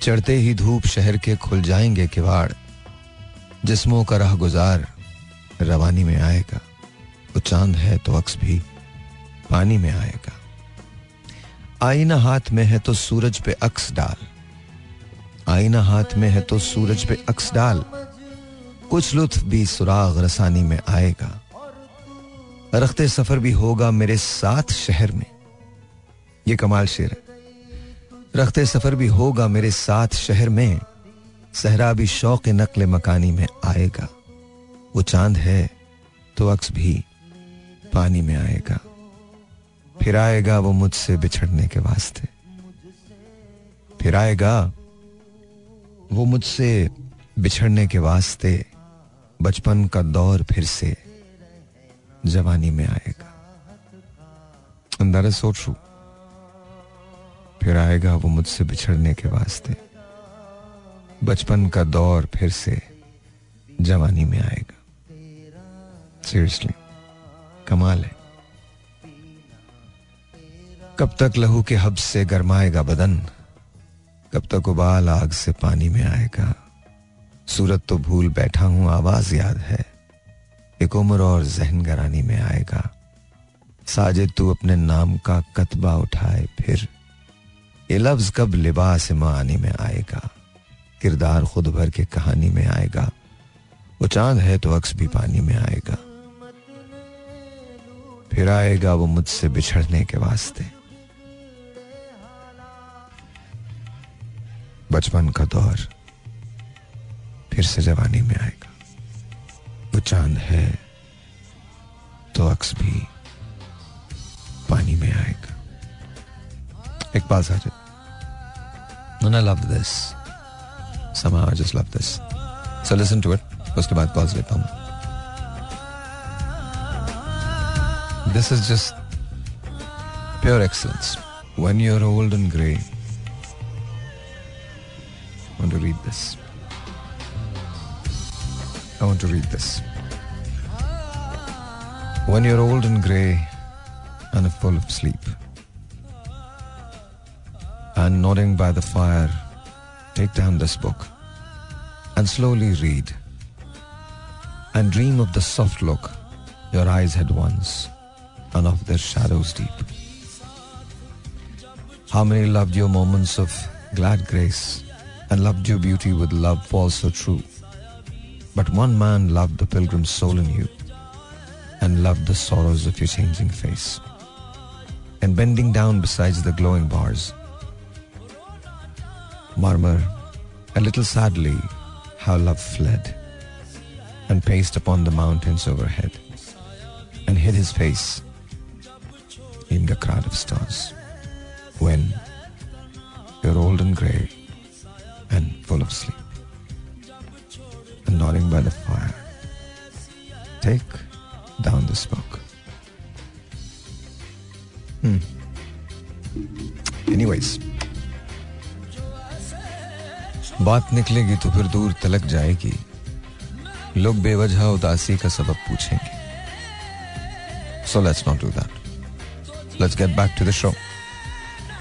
चढ़ते ही धूप शहर के खुल जाएंगे किवाड़, जिस्मों का राह गुजार रवानी में आएगा। वो चांद है तो अक्स भी पानी में आएगा। आईना हाथ में है तो सूरज पे अक्स डाल, आईना हाथ में है तो सूरज पे अक्स डाल, कुछ लुत्फ भी सुराग रसानी में आएगा। रखते सफर भी होगा मेरे साथ शहर में, ये कमाल शेर है। रखते सफर भी होगा मेरे साथ शहर में, सहरा भी शौक नकल मकानी में आएगा। वो चांद है तो अक्स भी पानी में आएगा, फिर आएगा वो मुझसे बिछड़ने के वास्ते, फिर आएगा वो मुझसे बिछड़ने के वास्ते, बचपन का दौर फिर से जवानी में आएगा। अंदर सोच रू फिर आएगा वो मुझसे बिछड़ने के वास्ते, बचपन का दौर फिर से जवानी में आएगा। सीरियसली कमाल है। कब तक लहू के हब से गरमाएगा बदन, कब तक उबाल आग से पानी में आएगा। सूरत तो भूल बैठा हूं आवाज याद है, एक उम्र और जहन गरानी में आएगा। साजिद तू अपने नाम का कतबा उठाए फिर, ये लफ्ज कब लिबास मानी में आएगा। किरदार खुद भर के कहानी में आएगा, वो चांद है तो अक्स भी पानी में आएगा। फिर आएगा वो मुझसे बिछड़ने के वास्ते, बचपन का दौर फिर से जवानी में आएगा। वो चांद है तो अक्स भी पानी में आएगा। Iqbal Sajid. And I love this. Somehow I just love this. So listen to it. उसके बाद पॉज लेता हूँ. This is just pure excellence. When you're old and grey, I want to read this. When you're old and grey and full of sleep and nodding by the fire, take down this book and slowly read and dream of the soft look your eyes had once and of their shadows deep. How many loved your moments of glad grace and loved your beauty with love false so true. But one man loved the pilgrim soul in you and loved the sorrows of your changing face. And bending down beside the glowing bars, murmur a little sadly how love fled and paced upon the mountains overhead and hid his face in the crowd of stars. When you're old and grey and full of sleep and nodding by the fire, take down the smoke. Anyways, बात निकलेगी तो फिर दूर तलक जाएगी, लोग बेवजह उदासी का सबब पूछेंगे. So let's not do that. Let's get back to the show.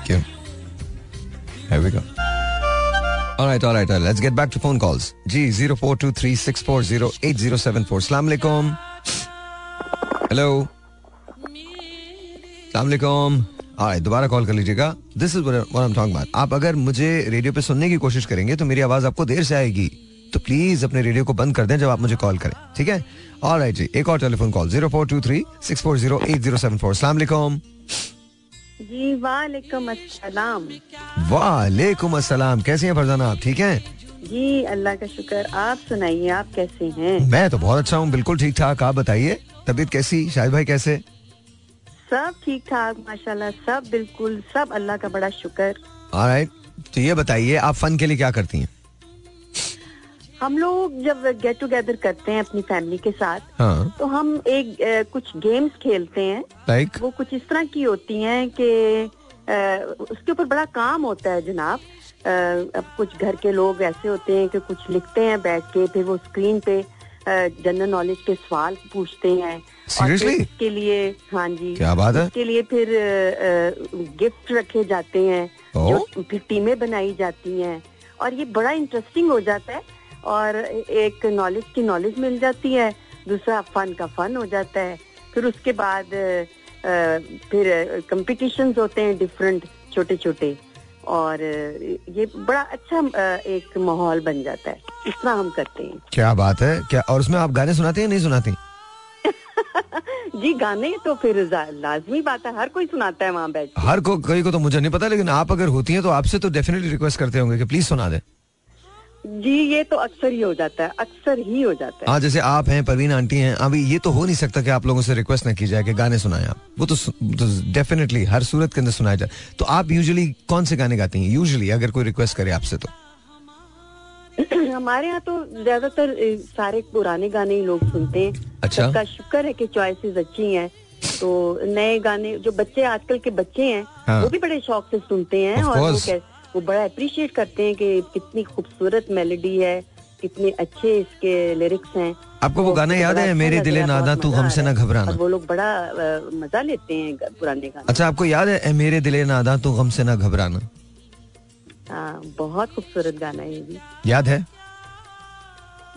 Okay. Here we go. All right. Let's get back to phone calls. G 0423-640-8074. Assalamualaikum. Hello. Assalamualaikum. All right, दोबारा कॉल कर लीजिएगा. This is what I'm talking about. आप अगर मुझे radio पे सुनने की कोशिश करेंगे तो मेरी आवाज आपको देर से आएगी, तो प्लीज अपने रेडियो को बंद कर दें जब आप मुझे कॉल करें, ठीक है? All right जी, एक और टेलीफोन कॉल 0423-640-8074. Assalamualaikum. जी वालेकुम अस्सलाम. वालेकुम अस्सलाम. कैसी हैं फरजाना, आप ठीक हैं? जी अल्लाह का शुक्र. आप सुनाइए, आप कैसे हैं? मैं तो बहुत अच्छा हूँ, बिल्कुल ठीक ठाक. आप बताइए, तबीयत कैसी, शाहिद भाई कैसे? सब ठीक ठाक माशाल्लाह, सब बिल्कुल, सब अल्लाह का बड़ा शुक्र. ऑलराइट, तो ये बताइए आप फन के लिए क्या करती हैं? हम लोग जब गेट टुगेदर करते हैं अपनी फैमिली के साथ, हाँ. तो हम कुछ गेम्स खेलते हैं. Like? वो कुछ इस तरह की होती हैं कि उसके ऊपर बड़ा काम होता है जनाब. अब कुछ घर के लोग ऐसे होते हैं कि कुछ लिखते हैं बैठ के, फिर वो स्क्रीन पे जनरल नॉलेज के सवाल पूछते हैं. Seriously? और इसके लिए, हाँ जी क्या बात है, इसके लिए फिर गिफ्ट रखे जाते हैं. Oh? जो फिर टीमें बनाई जाती हैं और ये बड़ा इंटरेस्टिंग हो जाता है, और एक नॉलेज की नॉलेज मिल जाती है, दूसरा फन का फन हो जाता है. फिर उसके बाद फिर कंपटीशंस होते हैं डिफरेंट छोटे छोटे, और ये बड़ा अच्छा एक माहौल बन जाता है. इस तरह हम करते हैं. क्या बात है, क्या? और उसमें आप गाने सुनाते हैं, नहीं सुनाते? जी गाने तो फिर लाजमी बात है, हर कोई सुनाता है वहाँ बैठ. हर कोई को तो मुझे नहीं पता, लेकिन आप अगर होती हैं तो आपसे तो डेफिनेटली रिक्वेस्ट करते होंगे कि प्लीज सुना दे. जी ये तो अक्सर ही हो जाता है. हाँ, जैसे आप हैं, परवीन आंटी हैं, अभी ये तो हो नहीं सकता कि आप लोगों से रिक्वेस्ट ना की जाए कि गाने सुनाएं आप. वो तो डेफिनेटली हर सूरत के अंदर सुनाया जाए. तो आप यूजुअली कौन से गाने गाती हैं, यूजुअली अगर कोई रिक्वेस्ट करे आपसे तो? हमारे यहाँ तो ज्यादातर सारे पुराने गाने ही लोग सुनते हैं. अच्छा, सबका शुक्र है कि चॉइसेस अच्छी हैं, तो नए गाने जो बच्चे आजकल के बच्चे हैं, हाँ. वो भी बड़े शौक से सुनते हैं और वो बड़ा अप्रिशिएट करते हैं कि कितनी खूबसूरत मेलोडी है, कितने अच्छे इसके लिरिक्स हैं. आपको वो गाना याद है, मेरे दिले नादा तू हमसे ना घबराना? वो लोग बड़ा मजा लेते हैं पुराने गाने. अच्छा, आपको याद है मेरे दिले नादा तू हमसे ना घबराना? हाँ, बहुत खूबसूरत गाना है ये. याद है?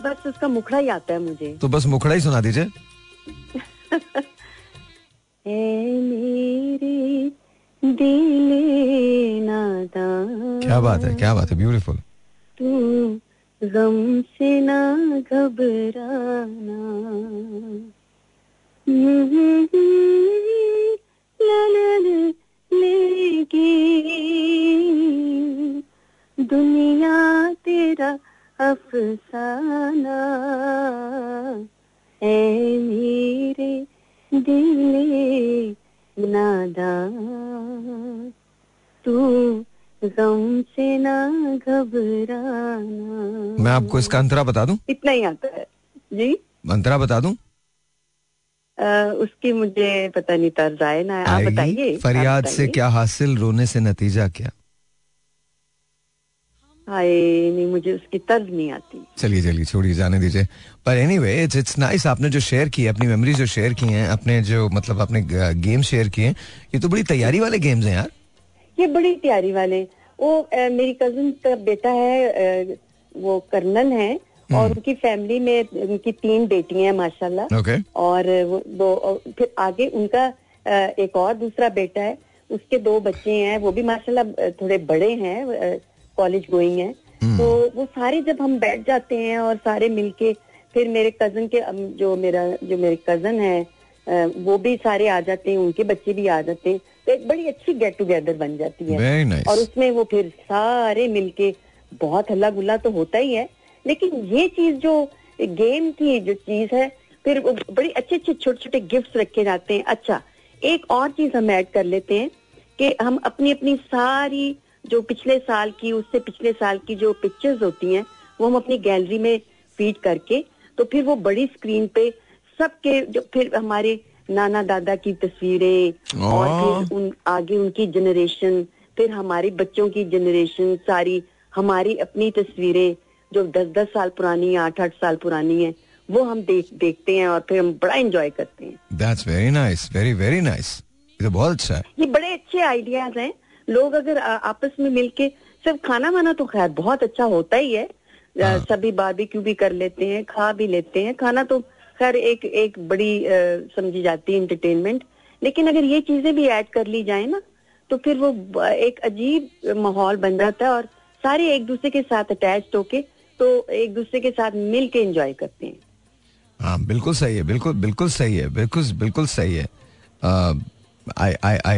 बस उसका मुखड़ा ही आता है मुझे, तो बस मुखड़ा ही सुना दीजिए. क्या बात है, क्या बात है, ब्यूटीफुल. तू गम से ना घबराना, ललन लेगी दुनिया तेरा अफसाना, ऐ मेरे दिल नादा तू गम से ना घबराना। मैं आपको इसका अंतरा बता दूं, इतना ही आता है जी। अंतरा बता दूं, उसकी मुझे पता नहीं तर्ज आए ना, आप बताइए। फरियाद से क्या हासिल, रोने से नतीजा क्या। हाय नहीं, मुझे उसकी तर्ज नहीं आती। चलिए चलिए छोड़िए, जाने दीजिए। पर एनीवे इट्स नाइस, आपने जो शेयर किए, अपनी मेमोरीज जो शेयर किए हैं, अपने जो मतलब आपने गेम शेयर किए, ये तो बड़ी तैयारी वाले गेम्स हैं यार। ये बड़ी तैयारी वाले। वो मेरी कजिन का बेटा है, वो कर्नल है और उनकी फैमिली में उनकी 3 बेटियां हैं माशाल्लाह। okay. और वो फिर आगे उनका एक और दूसरा बेटा है, उसके 2 बच्चे हैं, वो भी माशाल्लाह थोड़े बड़े हैं, कॉलेज गोइंग है। तो वो सारे जब हम बैठ जाते हैं और सारे मिलके, फिर मेरे कजन के जो मेरे कजन है वो भी सारे आ जाते हैं, उनके बच्चे भी आ जाते हैं, तो एक बड़ी अच्छी गेट टुगेदर बन जाती है। nice. और उसमें वो फिर सारे मिलके, बहुत हल्ला गुल्ला तो होता ही है, लेकिन ये चीज जो गेम की जो चीज है, फिर बड़ी अच्छे अच्छे छोटे छोटे गिफ्ट रखे जाते हैं। अच्छा, एक और चीज हम ऐड कर लेते हैं कि हम अपनी अपनी सारी जो पिछले साल की, उससे पिछले साल की जो पिक्चर्स होती हैं, वो हम अपनी गैलरी में फीड करके, तो फिर वो बड़ी स्क्रीन पे सबके जो, फिर हमारे नाना दादा की तस्वीरें और फिर आगे उनकी जनरेशन, फिर हमारे बच्चों की जनरेशन, सारी हमारी अपनी तस्वीरें जो 10-10 साल पुरानी है, 8-8 साल पुरानी है, वो हम देखते हैं और फिर हम बड़ा एंजॉय करते हैं। That's very nice, very very nice. ये बहुत अच्छा है, ये बड़े अच्छे आइडियाज हैं। लोग अगर आपस में मिलके, सिर्फ खाना वाना तो खैर बहुत अच्छा होता ही है, सभी बारबेक्यू भी कर लेते हैं, खा भी लेते हैं, खाना तो खैर एक बड़ी समझी जाती है एंटरटेनमेंट, लेकिन अगर ये चीजें भी ऐड कर ली जाए ना, तो फिर वो एक अजीब माहौल बन जाता है और सारे एक दूसरे के साथ अटैच होके, तो एक दूसरे के साथ मिल के एंजॉय करते हैं। हाँ बिल्कुल सही है, बिल्कुल सही है।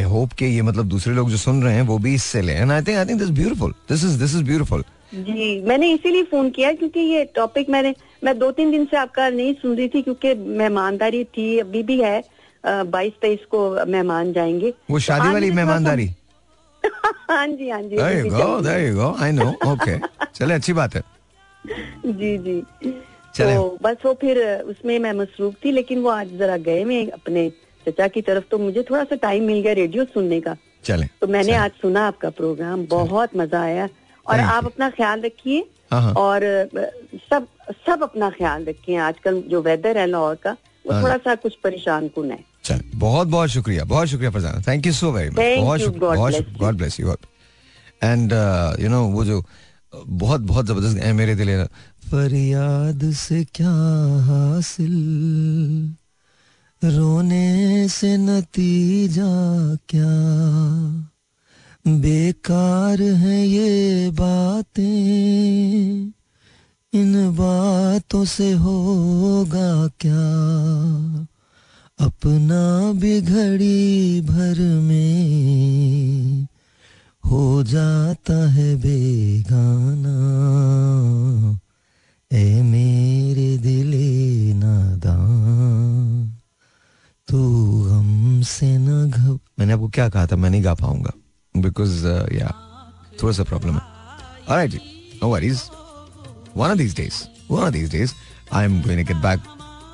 I hope कि ये मतलब दूसरे लोग जो सुन रहे हैं वो भी इससे लें, and I think this is beautiful, this is beautiful। जी, मैंने इसीलिए फोन किया क्योंकि ये टॉपिक मैं 2-3 दिन से आपका नहीं सुन रही थी, क्योंकि मेहमानदारी थी, अभी भी है, 22-23 को मेहमान जाएंगे, वो शादी वाली मेहमानदारी। हाँ जी there you go I know, okay, चले अच्छी बात है। जी तो बस वो फिर उसमें मैं मसरूफ थी, लेकिन वो आज जरा गए मैं अपने चाचा की तरफ, तो मुझे थोड़ा सा टाइम मिल गया रेडियो सुनने का। चले, तो मैंने आज सुना आपका प्रोग्राम, बहुत मजा आया। और आप अपना ख्याल रखिए और सब अपना ख्याल रखिए। आजकल जो वेदर है लाहौर का, वो थोड़ा सा कुछ परेशान कुन है। चले, बहुत शुक्रिया Farzana, thank you so very much, God bless you. And you know वो जो बहुत बहुत जबरदस्त है मेरे दिल, फरियाद से क्या हासिल, रोने से नतीजा क्या, बेकार है ये बातें, इन बातों से होगा क्या, अपना भी घड़ी भर में हो जाता है बेगाना, ए मेरे दिले नादान, तू गम से ना घब। मैंने आपको क्या कहा था, मैं नहीं गा पाऊंगा बिकॉज थोड़ा सा प्रॉब्लम है। ऑलराइट जी, no worries, one of these days I am going to get back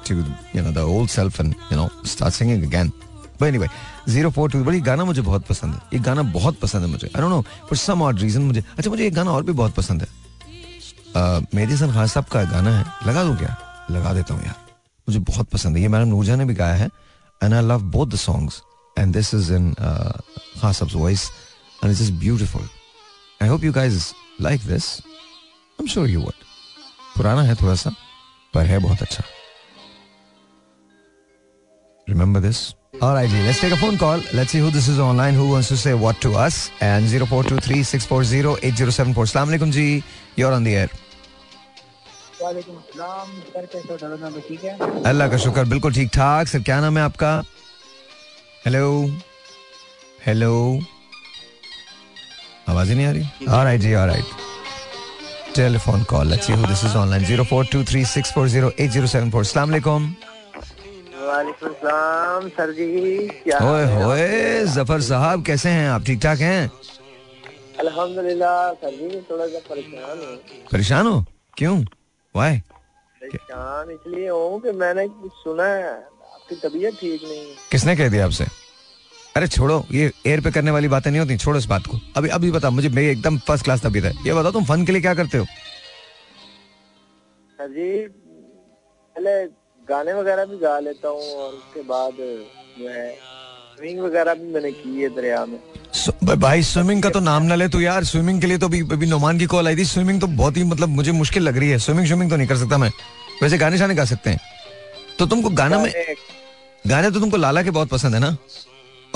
to you know the old self and you know start singing again. But anyway 042 बड़ी गाना मुझे बहुत पसंद है, ये गाना बहुत पसंद है मुझे, I don't know for some odd reason मुझे। अच्छा, मुझे एक गाना और भी बहुत पसंद है, मेरी सन खान साहब का गाना है, लगा दूं क्या? लगा देता हूँ यार, मुझे बहुत पसंद है ये, मैडम नूरजा ने भी गाया है। And I love both the songs, and this is in Khasab's voice, and it's just beautiful. I hope you guys like this. I'm sure you would. Purana hai thoda sa, par hai bahut acha. Remember this. All right, let's take a phone call. Let's see who this is online. Who wants to say what to us? And 0423-640-8074. Assalamu alaikum ji. You're on the air. वालेकुम सलाम sir, कैसे हो? दादा नाम ठीक है, अल्लाह का शुक्र, बिल्कुल ठीक ठाक। सर क्या नाम है आपका? हेलो आवाज ही नहीं आ रही। ऑलराइट जी, alright, telephone call, let's see who this is online. 0423-640-8074। अस्सलाम वालेकुम। वालेकुम सलाम सर जी, क्या हाल है? ओए होए, जफर साहब कैसे हैं आप? ठीक ठाक हैं? अल्हम्दुलिल्लाह सर जी थोड़ा सा परेशान हूँ। परेशान हो? क्यों? वाई? परेशान इसलिए हूँ कि मैंने कुछ सुना है आपकी तबीयत ठीक नहीं। किसने कह दिया आपसे? अरे छोड़ो, ये एयर पे करने वाली बातें नहीं होती, छोड़ो इस बात को। अभी अभी बताओ मुझे, मेरी एकदम फर्स्ट क्लास तबीयत है। ये बताओ तुम फन के लिए क्या करते हो? सर जी पहले गाने वगैरह भी गा लेता हूँ और उसके बाद जो है स्विमिंग वगैरह भी मैंने की है दरिया में। भाई स्विमिंग का तो नाम ना ले तू यार, स्विमिंग के लिए तो अभी नोमान की कॉल आई थी। स्विमिंग तो बहुत ही मतलब मुझे मुश्किल लग रही है, स्विमिंग तो नहीं कर सकता मैं। वैसे गाने शाने गा सकते हैं तो तुमको गाना में गाने तो तुमको लाला के बहुत पसंद है ना,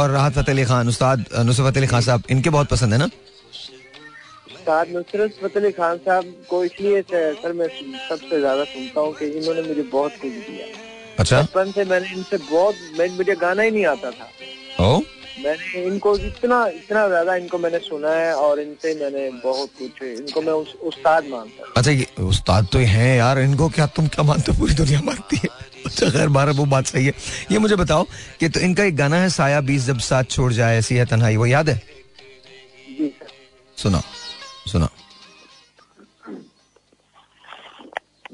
और राहत फतेह अली खान उस्ताद नुसरत फतेह अली खान साहब इनके बहुत पसंद है ना। उस्ताद नुसरत फतेह अली खान साहब को इसलिए सर मैं सबसे ज्यादा सुनता हूँ कि इन्होंने मुझे बहुत कुछ दिया। अच्छा? बचपन से मैंने इनसे बहुत, मुझे गाना ही नहीं आता था। ओ? मैंने इनको इतना ज्यादा इनको मैंने सुना है और इनसे मैंने बहुत कुछ, इनको मैं उस्ताद मानता हूँ। अच्छा, ये उस्ताद तो हैं यार, इनको क्या तुम क्या मानते हो, पूरी दुनिया मानती है। अच्छा खैर बार वो बात सही है। ये मुझे बताओ कि तो इनका एक गाना है साया 20 जब साथ छोड़ जाए ऐसी है तन्हाई, वो याद है? जी सर। सुना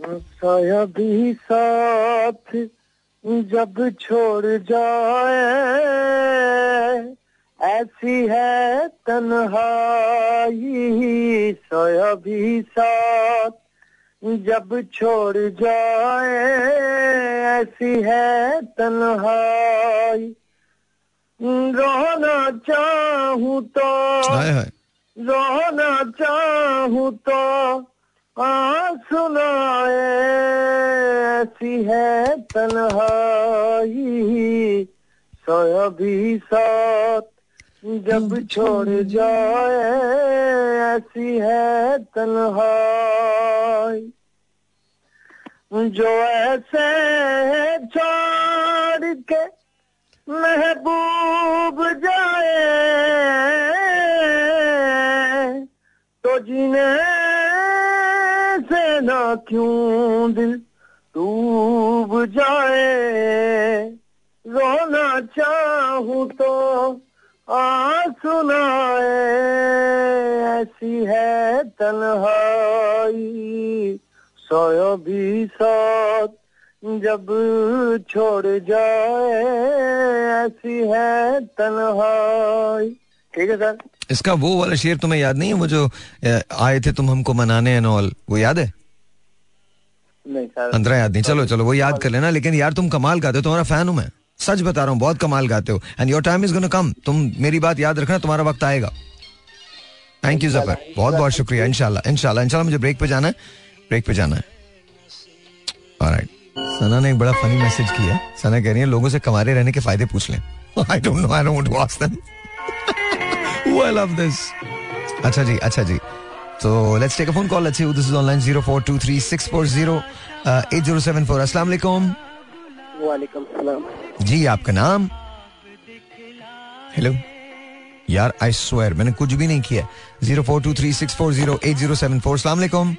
साया भी साथ जब छोड़ जाए ऐसी है तन्हाई, साया भी साथ जब छोड़ जाए ऐसी है तन्हाई, रोना चाहूं तो सुनाए ऐसी है तन्हाई, सोया भी साथ जब छोड़ जाए ऐसी है तन्हाई, जो ऐसे छोड़ के महबूब जाए तो जीने ना क्यों दिल डूब जाए, रोना चाहूं तो आंसू आए ऐसी है तन्हाई, सोया भी साथ जब छोड़ जाए ऐसी है तन्हाई। ठीक है सर। इसका वो वाला शेर तुम्हें याद नहीं है, वो जो आए थे तुम हमको मनाने एंड ऑल, वो याद है? नहीं सर, याद नहीं। चलो वो याद कर लेना। लेकिन यार तुम कमाल गाते हो, तुम्हारा फैन हूं मैं, सच बता रहा हूँ, बहुत कमाल गाते हो। And your time is gonna come, तुम मेरी बात याद रखना, तुम्हारा वक्त आएगा। थैंक यू जफर, बहुत बहुत शुक्रिया। इंशाल्लाह मुझे ब्रेक पे जाना है। ऑलराइट, सना ने एक बड़ा फनी मैसेज किया। सना कह रही है लोगों से कमारे रहने के फायदे पूछ लें। I don't know, I don't want to ask them. I love this. अच्छा जी तो let's take a phone call. Let's see who this is online. 04236408074. अस्सलाम वालेकुम। वालेकुम सलाम जी। आपका नाम? हेलो यार, I swear मैंने कुछ भी नहीं किया। 04236408074. अस्सलाम वालेकुम।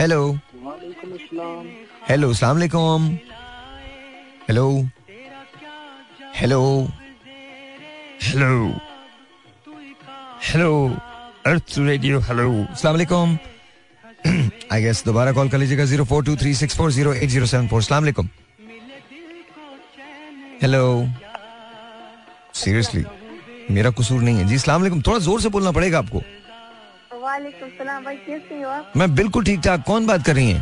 हेलो वालेकुम अस्सलाम। हेलो अस्सलाम वालेकुम। हेलो हेलो हेलो हेलो अर्थ रेडियो, हेलो अस्सलाम वालेकुम। आई गेस दोबारा कॉल कर लीजिएगा। 04236408074। अस्सलाम वालेकुम। हेलो, सीरियसली मेरा कसूर नहीं है जी। अस्सलाम वालेकुम, थोड़ा जोर से बोलना पड़ेगा आपको। वालेकुम सलाम भाई, कैसे हो आप? मैं बिल्कुल ठीक ठाक। कौन बात कर रही है?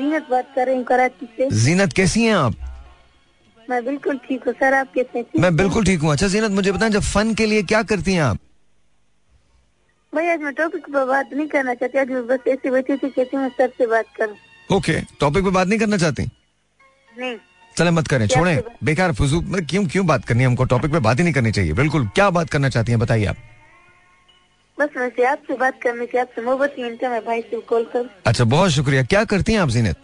जीनत बात कर रही हूँ कराची से। जीनत कैसी हैं आप? मैं बिल्कुल ठीक हूँ सर, आप कैसे? मैं बिल्कुल ठीक हूँ। अच्छा जीनत, मुझे बताएं जब फन के लिए क्या करती हैं आप? भाई आज मैं टॉपिक पर बात नहीं करना चाहती, आज मैं बस ऐसे बैठी थी, कहती हूँ सर से बात करूँ। ओके, टॉपिक पे बात नहीं करना चाहती? नहीं। चले मत करें, छोड़ें, बेकार फजूल, क्यों बात करनी है हमको, टॉपिक पे बात ही नहीं करनी चाहिए बिल्कुल। क्या बात करना चाहती है बताइए आप? बस वैसे आपसे बात करनी थी, आपसे मोहब्बत में भाई से कॉल कर। अच्छा बहुत शुक्रिया। क्या करती है आप जीनत?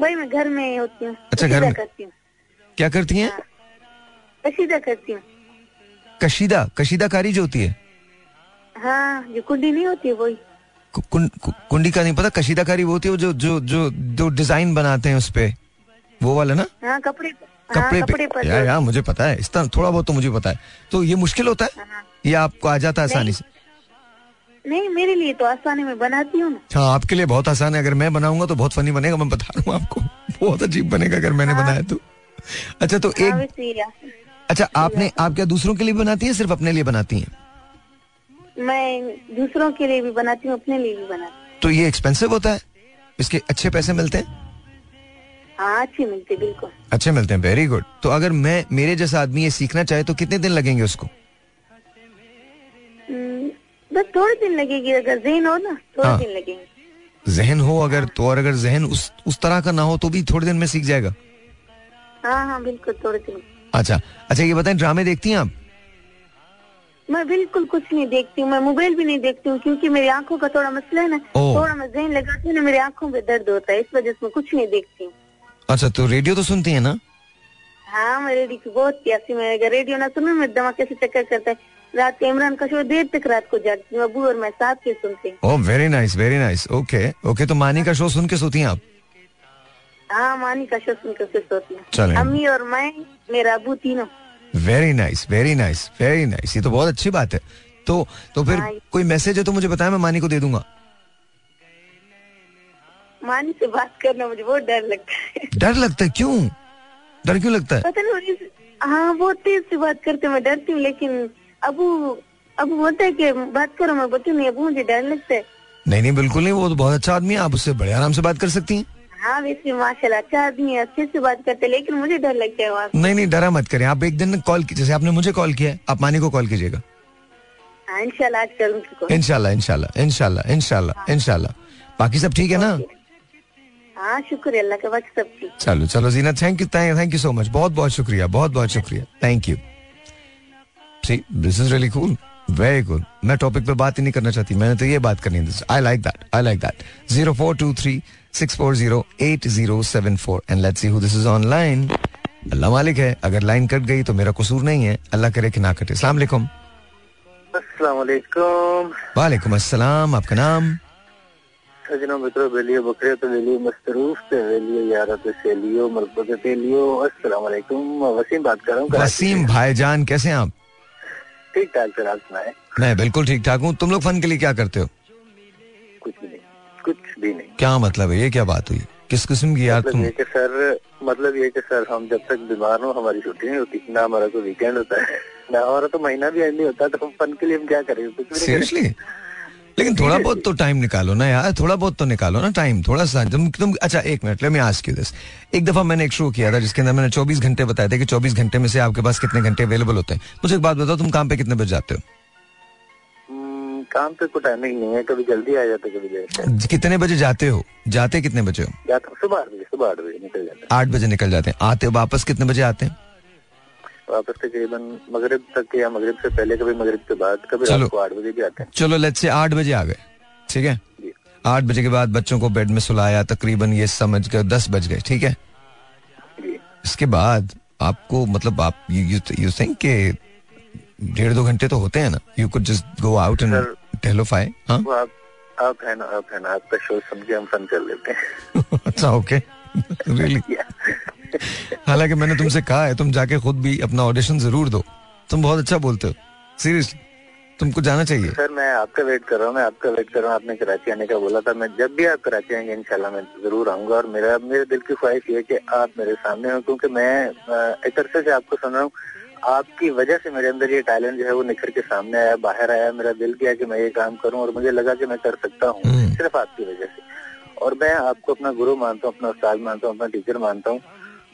भाई मैं घर में होती हूँ। अच्छा घर में करती हूँ। क्या करती हैं? कशीदा करती हूँ। कशीदाकारी जो होती है? हाँ, जो कुंडी नहीं होती है वही। कुंडी का नहीं पता, कशीदाकारी वो होती है जो डिजाइन बनाते हैं उसपे, वो वाला ना? हाँ, कपड़े। कपड़े पे यार मुझे पता है, इस तरह थोड़ा बहुत तो मुझे पता है। तो ये मुश्किल होता है या आपको आ जाता है आसानी से? नहीं, मेरे लिए तो आसानी में बनाती हूँ। हाँ, आपके लिए बहुत आसान है, अगर मैं बनाऊंगा तो बहुत फनी बनेगा, मैं बता रहा हूँ आपको, बहुत अजीब बनेगा अगर मैंने बनाया तो। अच्छा, तो एक, अच्छा आपने, आप क्या दूसरों के लिए बनाती है, सिर्फ अपने लिए बनाती है? मैं दूसरों के लिए भी बनाती हूँ, अपने लिए भी बनाती हूँ। तो ये एक्सपेंसिव होता है, इसके अच्छे पैसे मिलते हैं? हाँ, अच्छे मिलते, बिल्कुल अच्छे मिलते हैं। Very good. तो अगर मैं, मेरे जैसा आदमी ये सीखना चाहे तो कितने दिन लगेंगे उसको? बस थोड़े दिन लगेंगे, अगर जहन हो ना, थोड़े दिन लगेंगे। जहन हो अगर तो, और अगर जहन उस तरह का ना हो तो भी थोड़े दिन में सीख जाएगा। हाँ हाँ बिल्कुल, थोड़े दिन। अच्छा अच्छा, ये बताएं ड्रामे देखती हैं आप? मैं बिल्कुल कुछ नहीं देखती हूँ, मैं मोबाइल भी नहीं देखती हूँ, क्योंकि मेरी आंखों का थोड़ा मसला है ना, थोड़ा मैं जहन लगाती हूँ ना, मेरी आंखों में दर्द होता है, इस वजह से कुछ नहीं देखती हूँ। अच्छा, तो रेडियो तो सुनती है ना? हाँ, मैं रेडियो की बहुत प्यासी, मैं अगर रेडियो ना सुनूं मैं धमाके से चक्कर करता है। रात के इमरान का शो देर तक रात को जागती हूँ, अबू और मैं साथ के सुनते हैं। Oh very nice, very nice. Okay okay, तो मानी का शो सुन के सोती हैं आप? हाँ, मानी का शो सुन के सोती हूँ, अम्मी और मैं, मेरा अबू, तीनों। Very nice, very nice, very nice, ये तो बहुत अच्छी बात है। तो फिर कोई मैसेज है तो मुझे बताया, मैं मानी को दे दूंगा। मानी से बात करना मुझे बहुत डर लगता है। डर लगता है? क्यों डर क्यों लगता है? पता नहीं, हाँ बहुत तेज से बात करते, मैं डरती हूँ, लेकिन अबू बोलता है कि बात करो, मैं बोलती नहीं, अबू मुझे डर लगता है। नहीं नहीं बिल्कुल नहीं, वो तो बहुत अच्छा आदमी है, आप उससे बड़े आराम से बात कर सकती हैं। हाँ वैसे माशाल्लाह अच्छा आदमी है, अच्छे से बात करते, लेकिन मुझे डर लगता है। नहीं नहीं, डरा मत करें आप, एक दिन कॉल, जैसे आपने मुझे कॉल किया, आप मानी को कॉल कीजिएगा। इंशाल्लाह करूँगी, इंशाल्लाह इंशाल्लाह इंशाल्लाह इंशाल्लाह इंशाल्लाह। बाकी सब ठीक है ना? हाँ शुक्रिया अल्लाह का, बाकी सब ठीक। चलो चलो जीना, थैंक यू सो मच, बहुत बहुत शुक्रिया, बहुत बहुत शुक्रिया, thank you. See, this is really cool, very cool. मैं टॉपिक पे बात ही नहीं करना चाहती, मैंने तो ये बात करनी है। I like that, I like that. 0423-640-8074 and let's see who this is online. अल्लाह मालिक है, अगर लाइन कट गई तो मेरा कसूर नहीं है, अल्लाह करे कि ना कटे। अस्सलाम वालेकुम। अस्सलाम वालेकुम। वालेकुम अस्सलाम। आपका नाम? सजना मित्रों, बेलियो बकरे तो बेलियो, मसरूफ तो बेलियो, यारा तो सेलियो, मलबो तो बेलियो। अस्सलाम वालेकुम, वसीम बात कर रहा हूँ। वसीम भाईजान कैसे हैं आप? ठीक ठाक सर, आप सुनाए? मैं बिल्कुल ठीक ठाक हूँ। तुम लोग फन के लिए क्या करते हो? कुछ भी नहीं, कुछ भी नहीं। क्या मतलब है, ये क्या बात हुई, किस किस्म की यार तुम? मतलब ये कि सर हम जब तक बीमार हो हमारी छुट्टी नहीं होती ना, हमारा कोई वीकेंड होता है ना, हमारा तो महीना भी नहीं होता, तो हम फन के लिए हम क्या करें? सीरियसली, लेकिन थोड़ा बहुत तो टाइम निकालो ना यार, थोड़ा बहुत तो निकालो ना टाइम, थोड़ा सा तुम अच्छा एक minute, let me ask you this. एक दफा मैंने एक शो किया था जिसके अंदर मैंने 24 घंटे बताए थे कि 24 घंटे में से आपके पास कितने घंटे अवेलेबल होते हैं। मुझे एक बात बताओ, तुम काम पे कितने बजे जाते हो? काम पे कोई टाइमिंग नहीं है, कभी जल्दी आ जाते, कभी लेट। कितने बजे जाते हो, जाते कितने बजे हो? सुबह 8 बजे निकल जाते हैं। 8 बजे निकल जाते हैं, आते वापस कितने बजे आते हैं? वापस तकरीबन मगरिब तक या मगरिब से पहले, कभी मगरिब के बाद, कभी रात को 8 बजे भी आते हैं। चलो लेट्स से 8 बजे आ गए, ठीक है, 8 बजे के बाद बच्चों को बेड में सुलाया, तकरीबन ये समझ कर 10 बज गए, ठीक है। इसके बाद आपको मतलब आप यू थिंक के 1.5-2 घंटे तो होते हैं ना, you could just go out and टेलोफाई। आप है ना आपका शो समझे, हम फन कर लेते हैं। अच्छा ओके, रियली? हालांकि मैंने तुमसे कहा है, तुम जाके खुद भी अपना ऑडिशन जरूर दो, तुम बहुत अच्छा बोलते हो, सीरियसली तुमको जाना चाहिए। सर मैं आपका वेट कर रहा हूँ, आपने कराची आने का बोला था, मैं जब भी आप कराची आएंगे इंशाल्लाह मैं जरूर आऊंगा, और मेरे दिल की ख्वाहिश ये है कि आप मेरे सामने हो, क्योंकि मैं एक अरसे से आपको सुन रहा हूँ, आपकी वजह से मेरे अंदर ये टैलेंट जो है वो निखर के सामने आया, बाहर आया, मेरा दिल किया कि मैं ये काम करूँ, और मुझे लगा कि मैं कर सकता हूँ सिर्फ आपकी वजह से, और मैं आपको अपना गुरु मानता हूँ, अपना उस्ताद मानता हूँ, अपना टीचर मानता हूँ,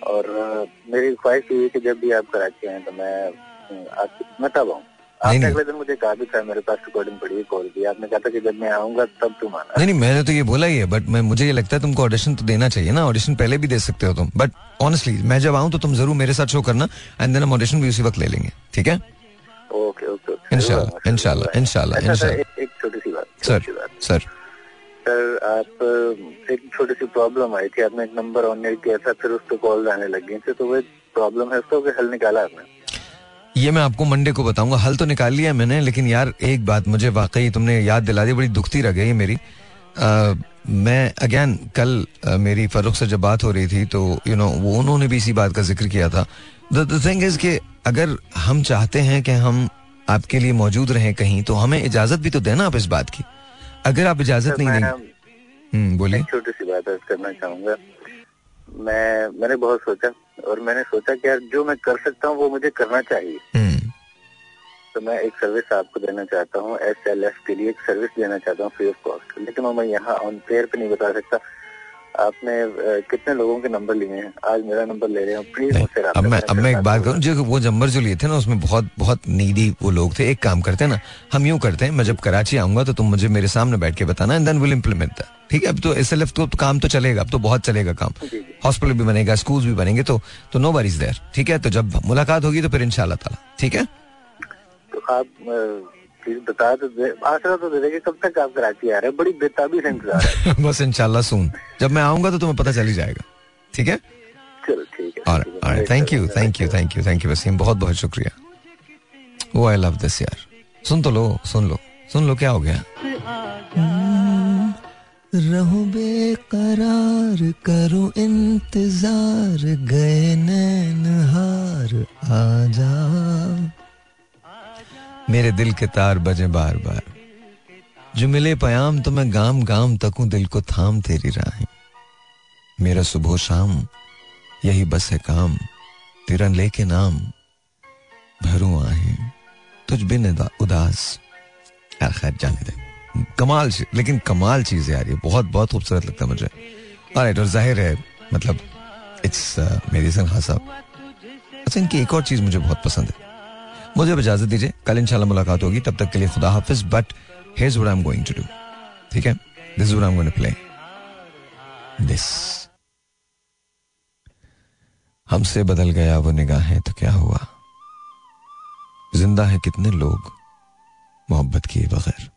और मेरी ख्वाहिश ये है कि जब भी आप कराची आए तो मैं तब आऊँ। आपने अगले दिन मुझे कहा भी था, मेरे पास रिकॉर्डिंग पड़ी है कॉल की, आपने कहा था कि जब मैं आऊँगा तब तुम आना। नहीं नहीं, मैंने तो ये बोला ही है, बट मुझे ये लगता है तुमको ऑडिशन तो देना चाहिए ना, ऑडिशन पहले भी दे सकते हो तुम, बट ऑनेस्टली मैं जब आऊँ तो तुम जरूर मेरे साथ शो करना, एंड देन हम ऑडिशन भी उसी वक्त ले लेंगे, ठीक है? ओके ओके, इंशाल्लाह इंशाल्लाह इंशाल्लाह। एक छोटी सी बात सर, आप एक छोटी सी प्रॉब्लम आई थी, आपने एक नंबर ऑन एयर किया था, फिर उसको कॉल आने लग गई, तो वो प्रॉब्लम है, उसको हल निकाला आपने? ये मैं आपको मंडे को बताऊंगा, हल तो निकाल लिया मैंने, लेकिन यार एक बात मुझे वाकई तुमने याद दिला दी, बड़ी दुखती रह गई मेरी। मैं अगेन कल मेरी फ़ारूक से जब बात हो रही थी तो वो उन्होंने भी इसी बात का जिक्र किया था. द थिंग इज़ कि अगर हम चाहते हैं कि हम आपके लिए मौजूद रहें कहीं तो हमें इजाज़त भी तो देना आप इस बात की. अगर आप इजाज़त नहीं देंगे. बोलिए. छोटी सी बात करना चाहूँगा. मैंने बहुत सोचा और मैंने सोचा कि यार जो मैं कर सकता हूँ वो मुझे करना चाहिए. तो मैं एक सर्विस आपको देना चाहता हूँ, SLF के लिए एक सर्विस देना चाहता हूँ फ्री ऑफ कॉस्ट, लेकिन मैं यहाँ ऑन पेयर पे नहीं बता सकता. आपने कितने लोगों के नंबर लिए हैं, आज मेरा नंबर ले रहे हैं, प्लीज मुझसे रहा. अब मैं एक बात करूँ, जो वो नंबर जो लिए थे ना उसमें बहुत बहुत नीडी वो लोग थे. एक काम करते हैं ना, हम यूँ करते हैं, मैं जब कराची आऊँगा तो तुम मुझे मेरे सामने बैठ के बताना and then will implement that. ठीक है. अब तो SLF तो काम तो चलेगा, अब तो बहुत चलेगा काम, हॉस्पिटल भी बनेगा, स्कूल भी बनेंगे, तो नोबडीज देयर. ठीक है. तो जब मुलाकात होगी तो फिर इंशाल्लाह ताला. ठीक है. आप चीज बता तो दे, आसरा तो दे देंगे. कब तक आप कराची आ रहे हैं? बड़ी बेताबी से इंतजार है. बस इंशाल्लाह सून जब मैं आऊंगा तो तुम्हें पता चल ही जाएगा. ठीक है. चलो ठीक है. ऑलराइट. थैंक यू वसीम, बहुत बहुत शुक्रिया. ओ आई लव दिस यार. सुन तो लो, सुन लो क्या हो गया. रहूं बेकरार करूं इंतजार, गए नैन हार आजा, मेरे दिल के तार बजे बार बार, जो मिले प्याम तो मैं गाम गाम तकूं, दिल को थाम तेरी राहें, मेरा सुबह शाम यही बस है काम, तेरा लेके नाम भरूं आहें, तुझ बिन उदास. यार खैर जाने दे. कमाल, लेकिन कमाल चीज है यार, ये बहुत बहुत खूबसूरत लगता है मुझे. और जाहिर है मतलब इट्स मेरी सनहा साहब. अच्छा, इनकी एक और चीज मुझे बहुत पसंद है. मुझे इजाजत दीजिए, कल इंशाल्लाह मुलाकात होगी, तब तक के लिए खुदा हाफिज. But here's what I am going to do. ठीक है. This is what I am going to play. This हमसे बदल गया वो निगाहें तो क्या हुआ, जिंदा है कितने लोग मोहब्बत किए बगैर.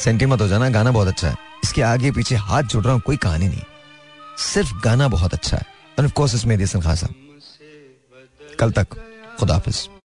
सेंटी मत हो जाना, गाना बहुत अच्छा है. इसके आगे पीछे हाथ जोड़ रहा हूं, कोई कहानी नहीं, सिर्फ गाना बहुत अच्छा है. एंड ऑफ कोर्स इट्स मेरी सन खान साहब. कल तक खुदा हाफिज.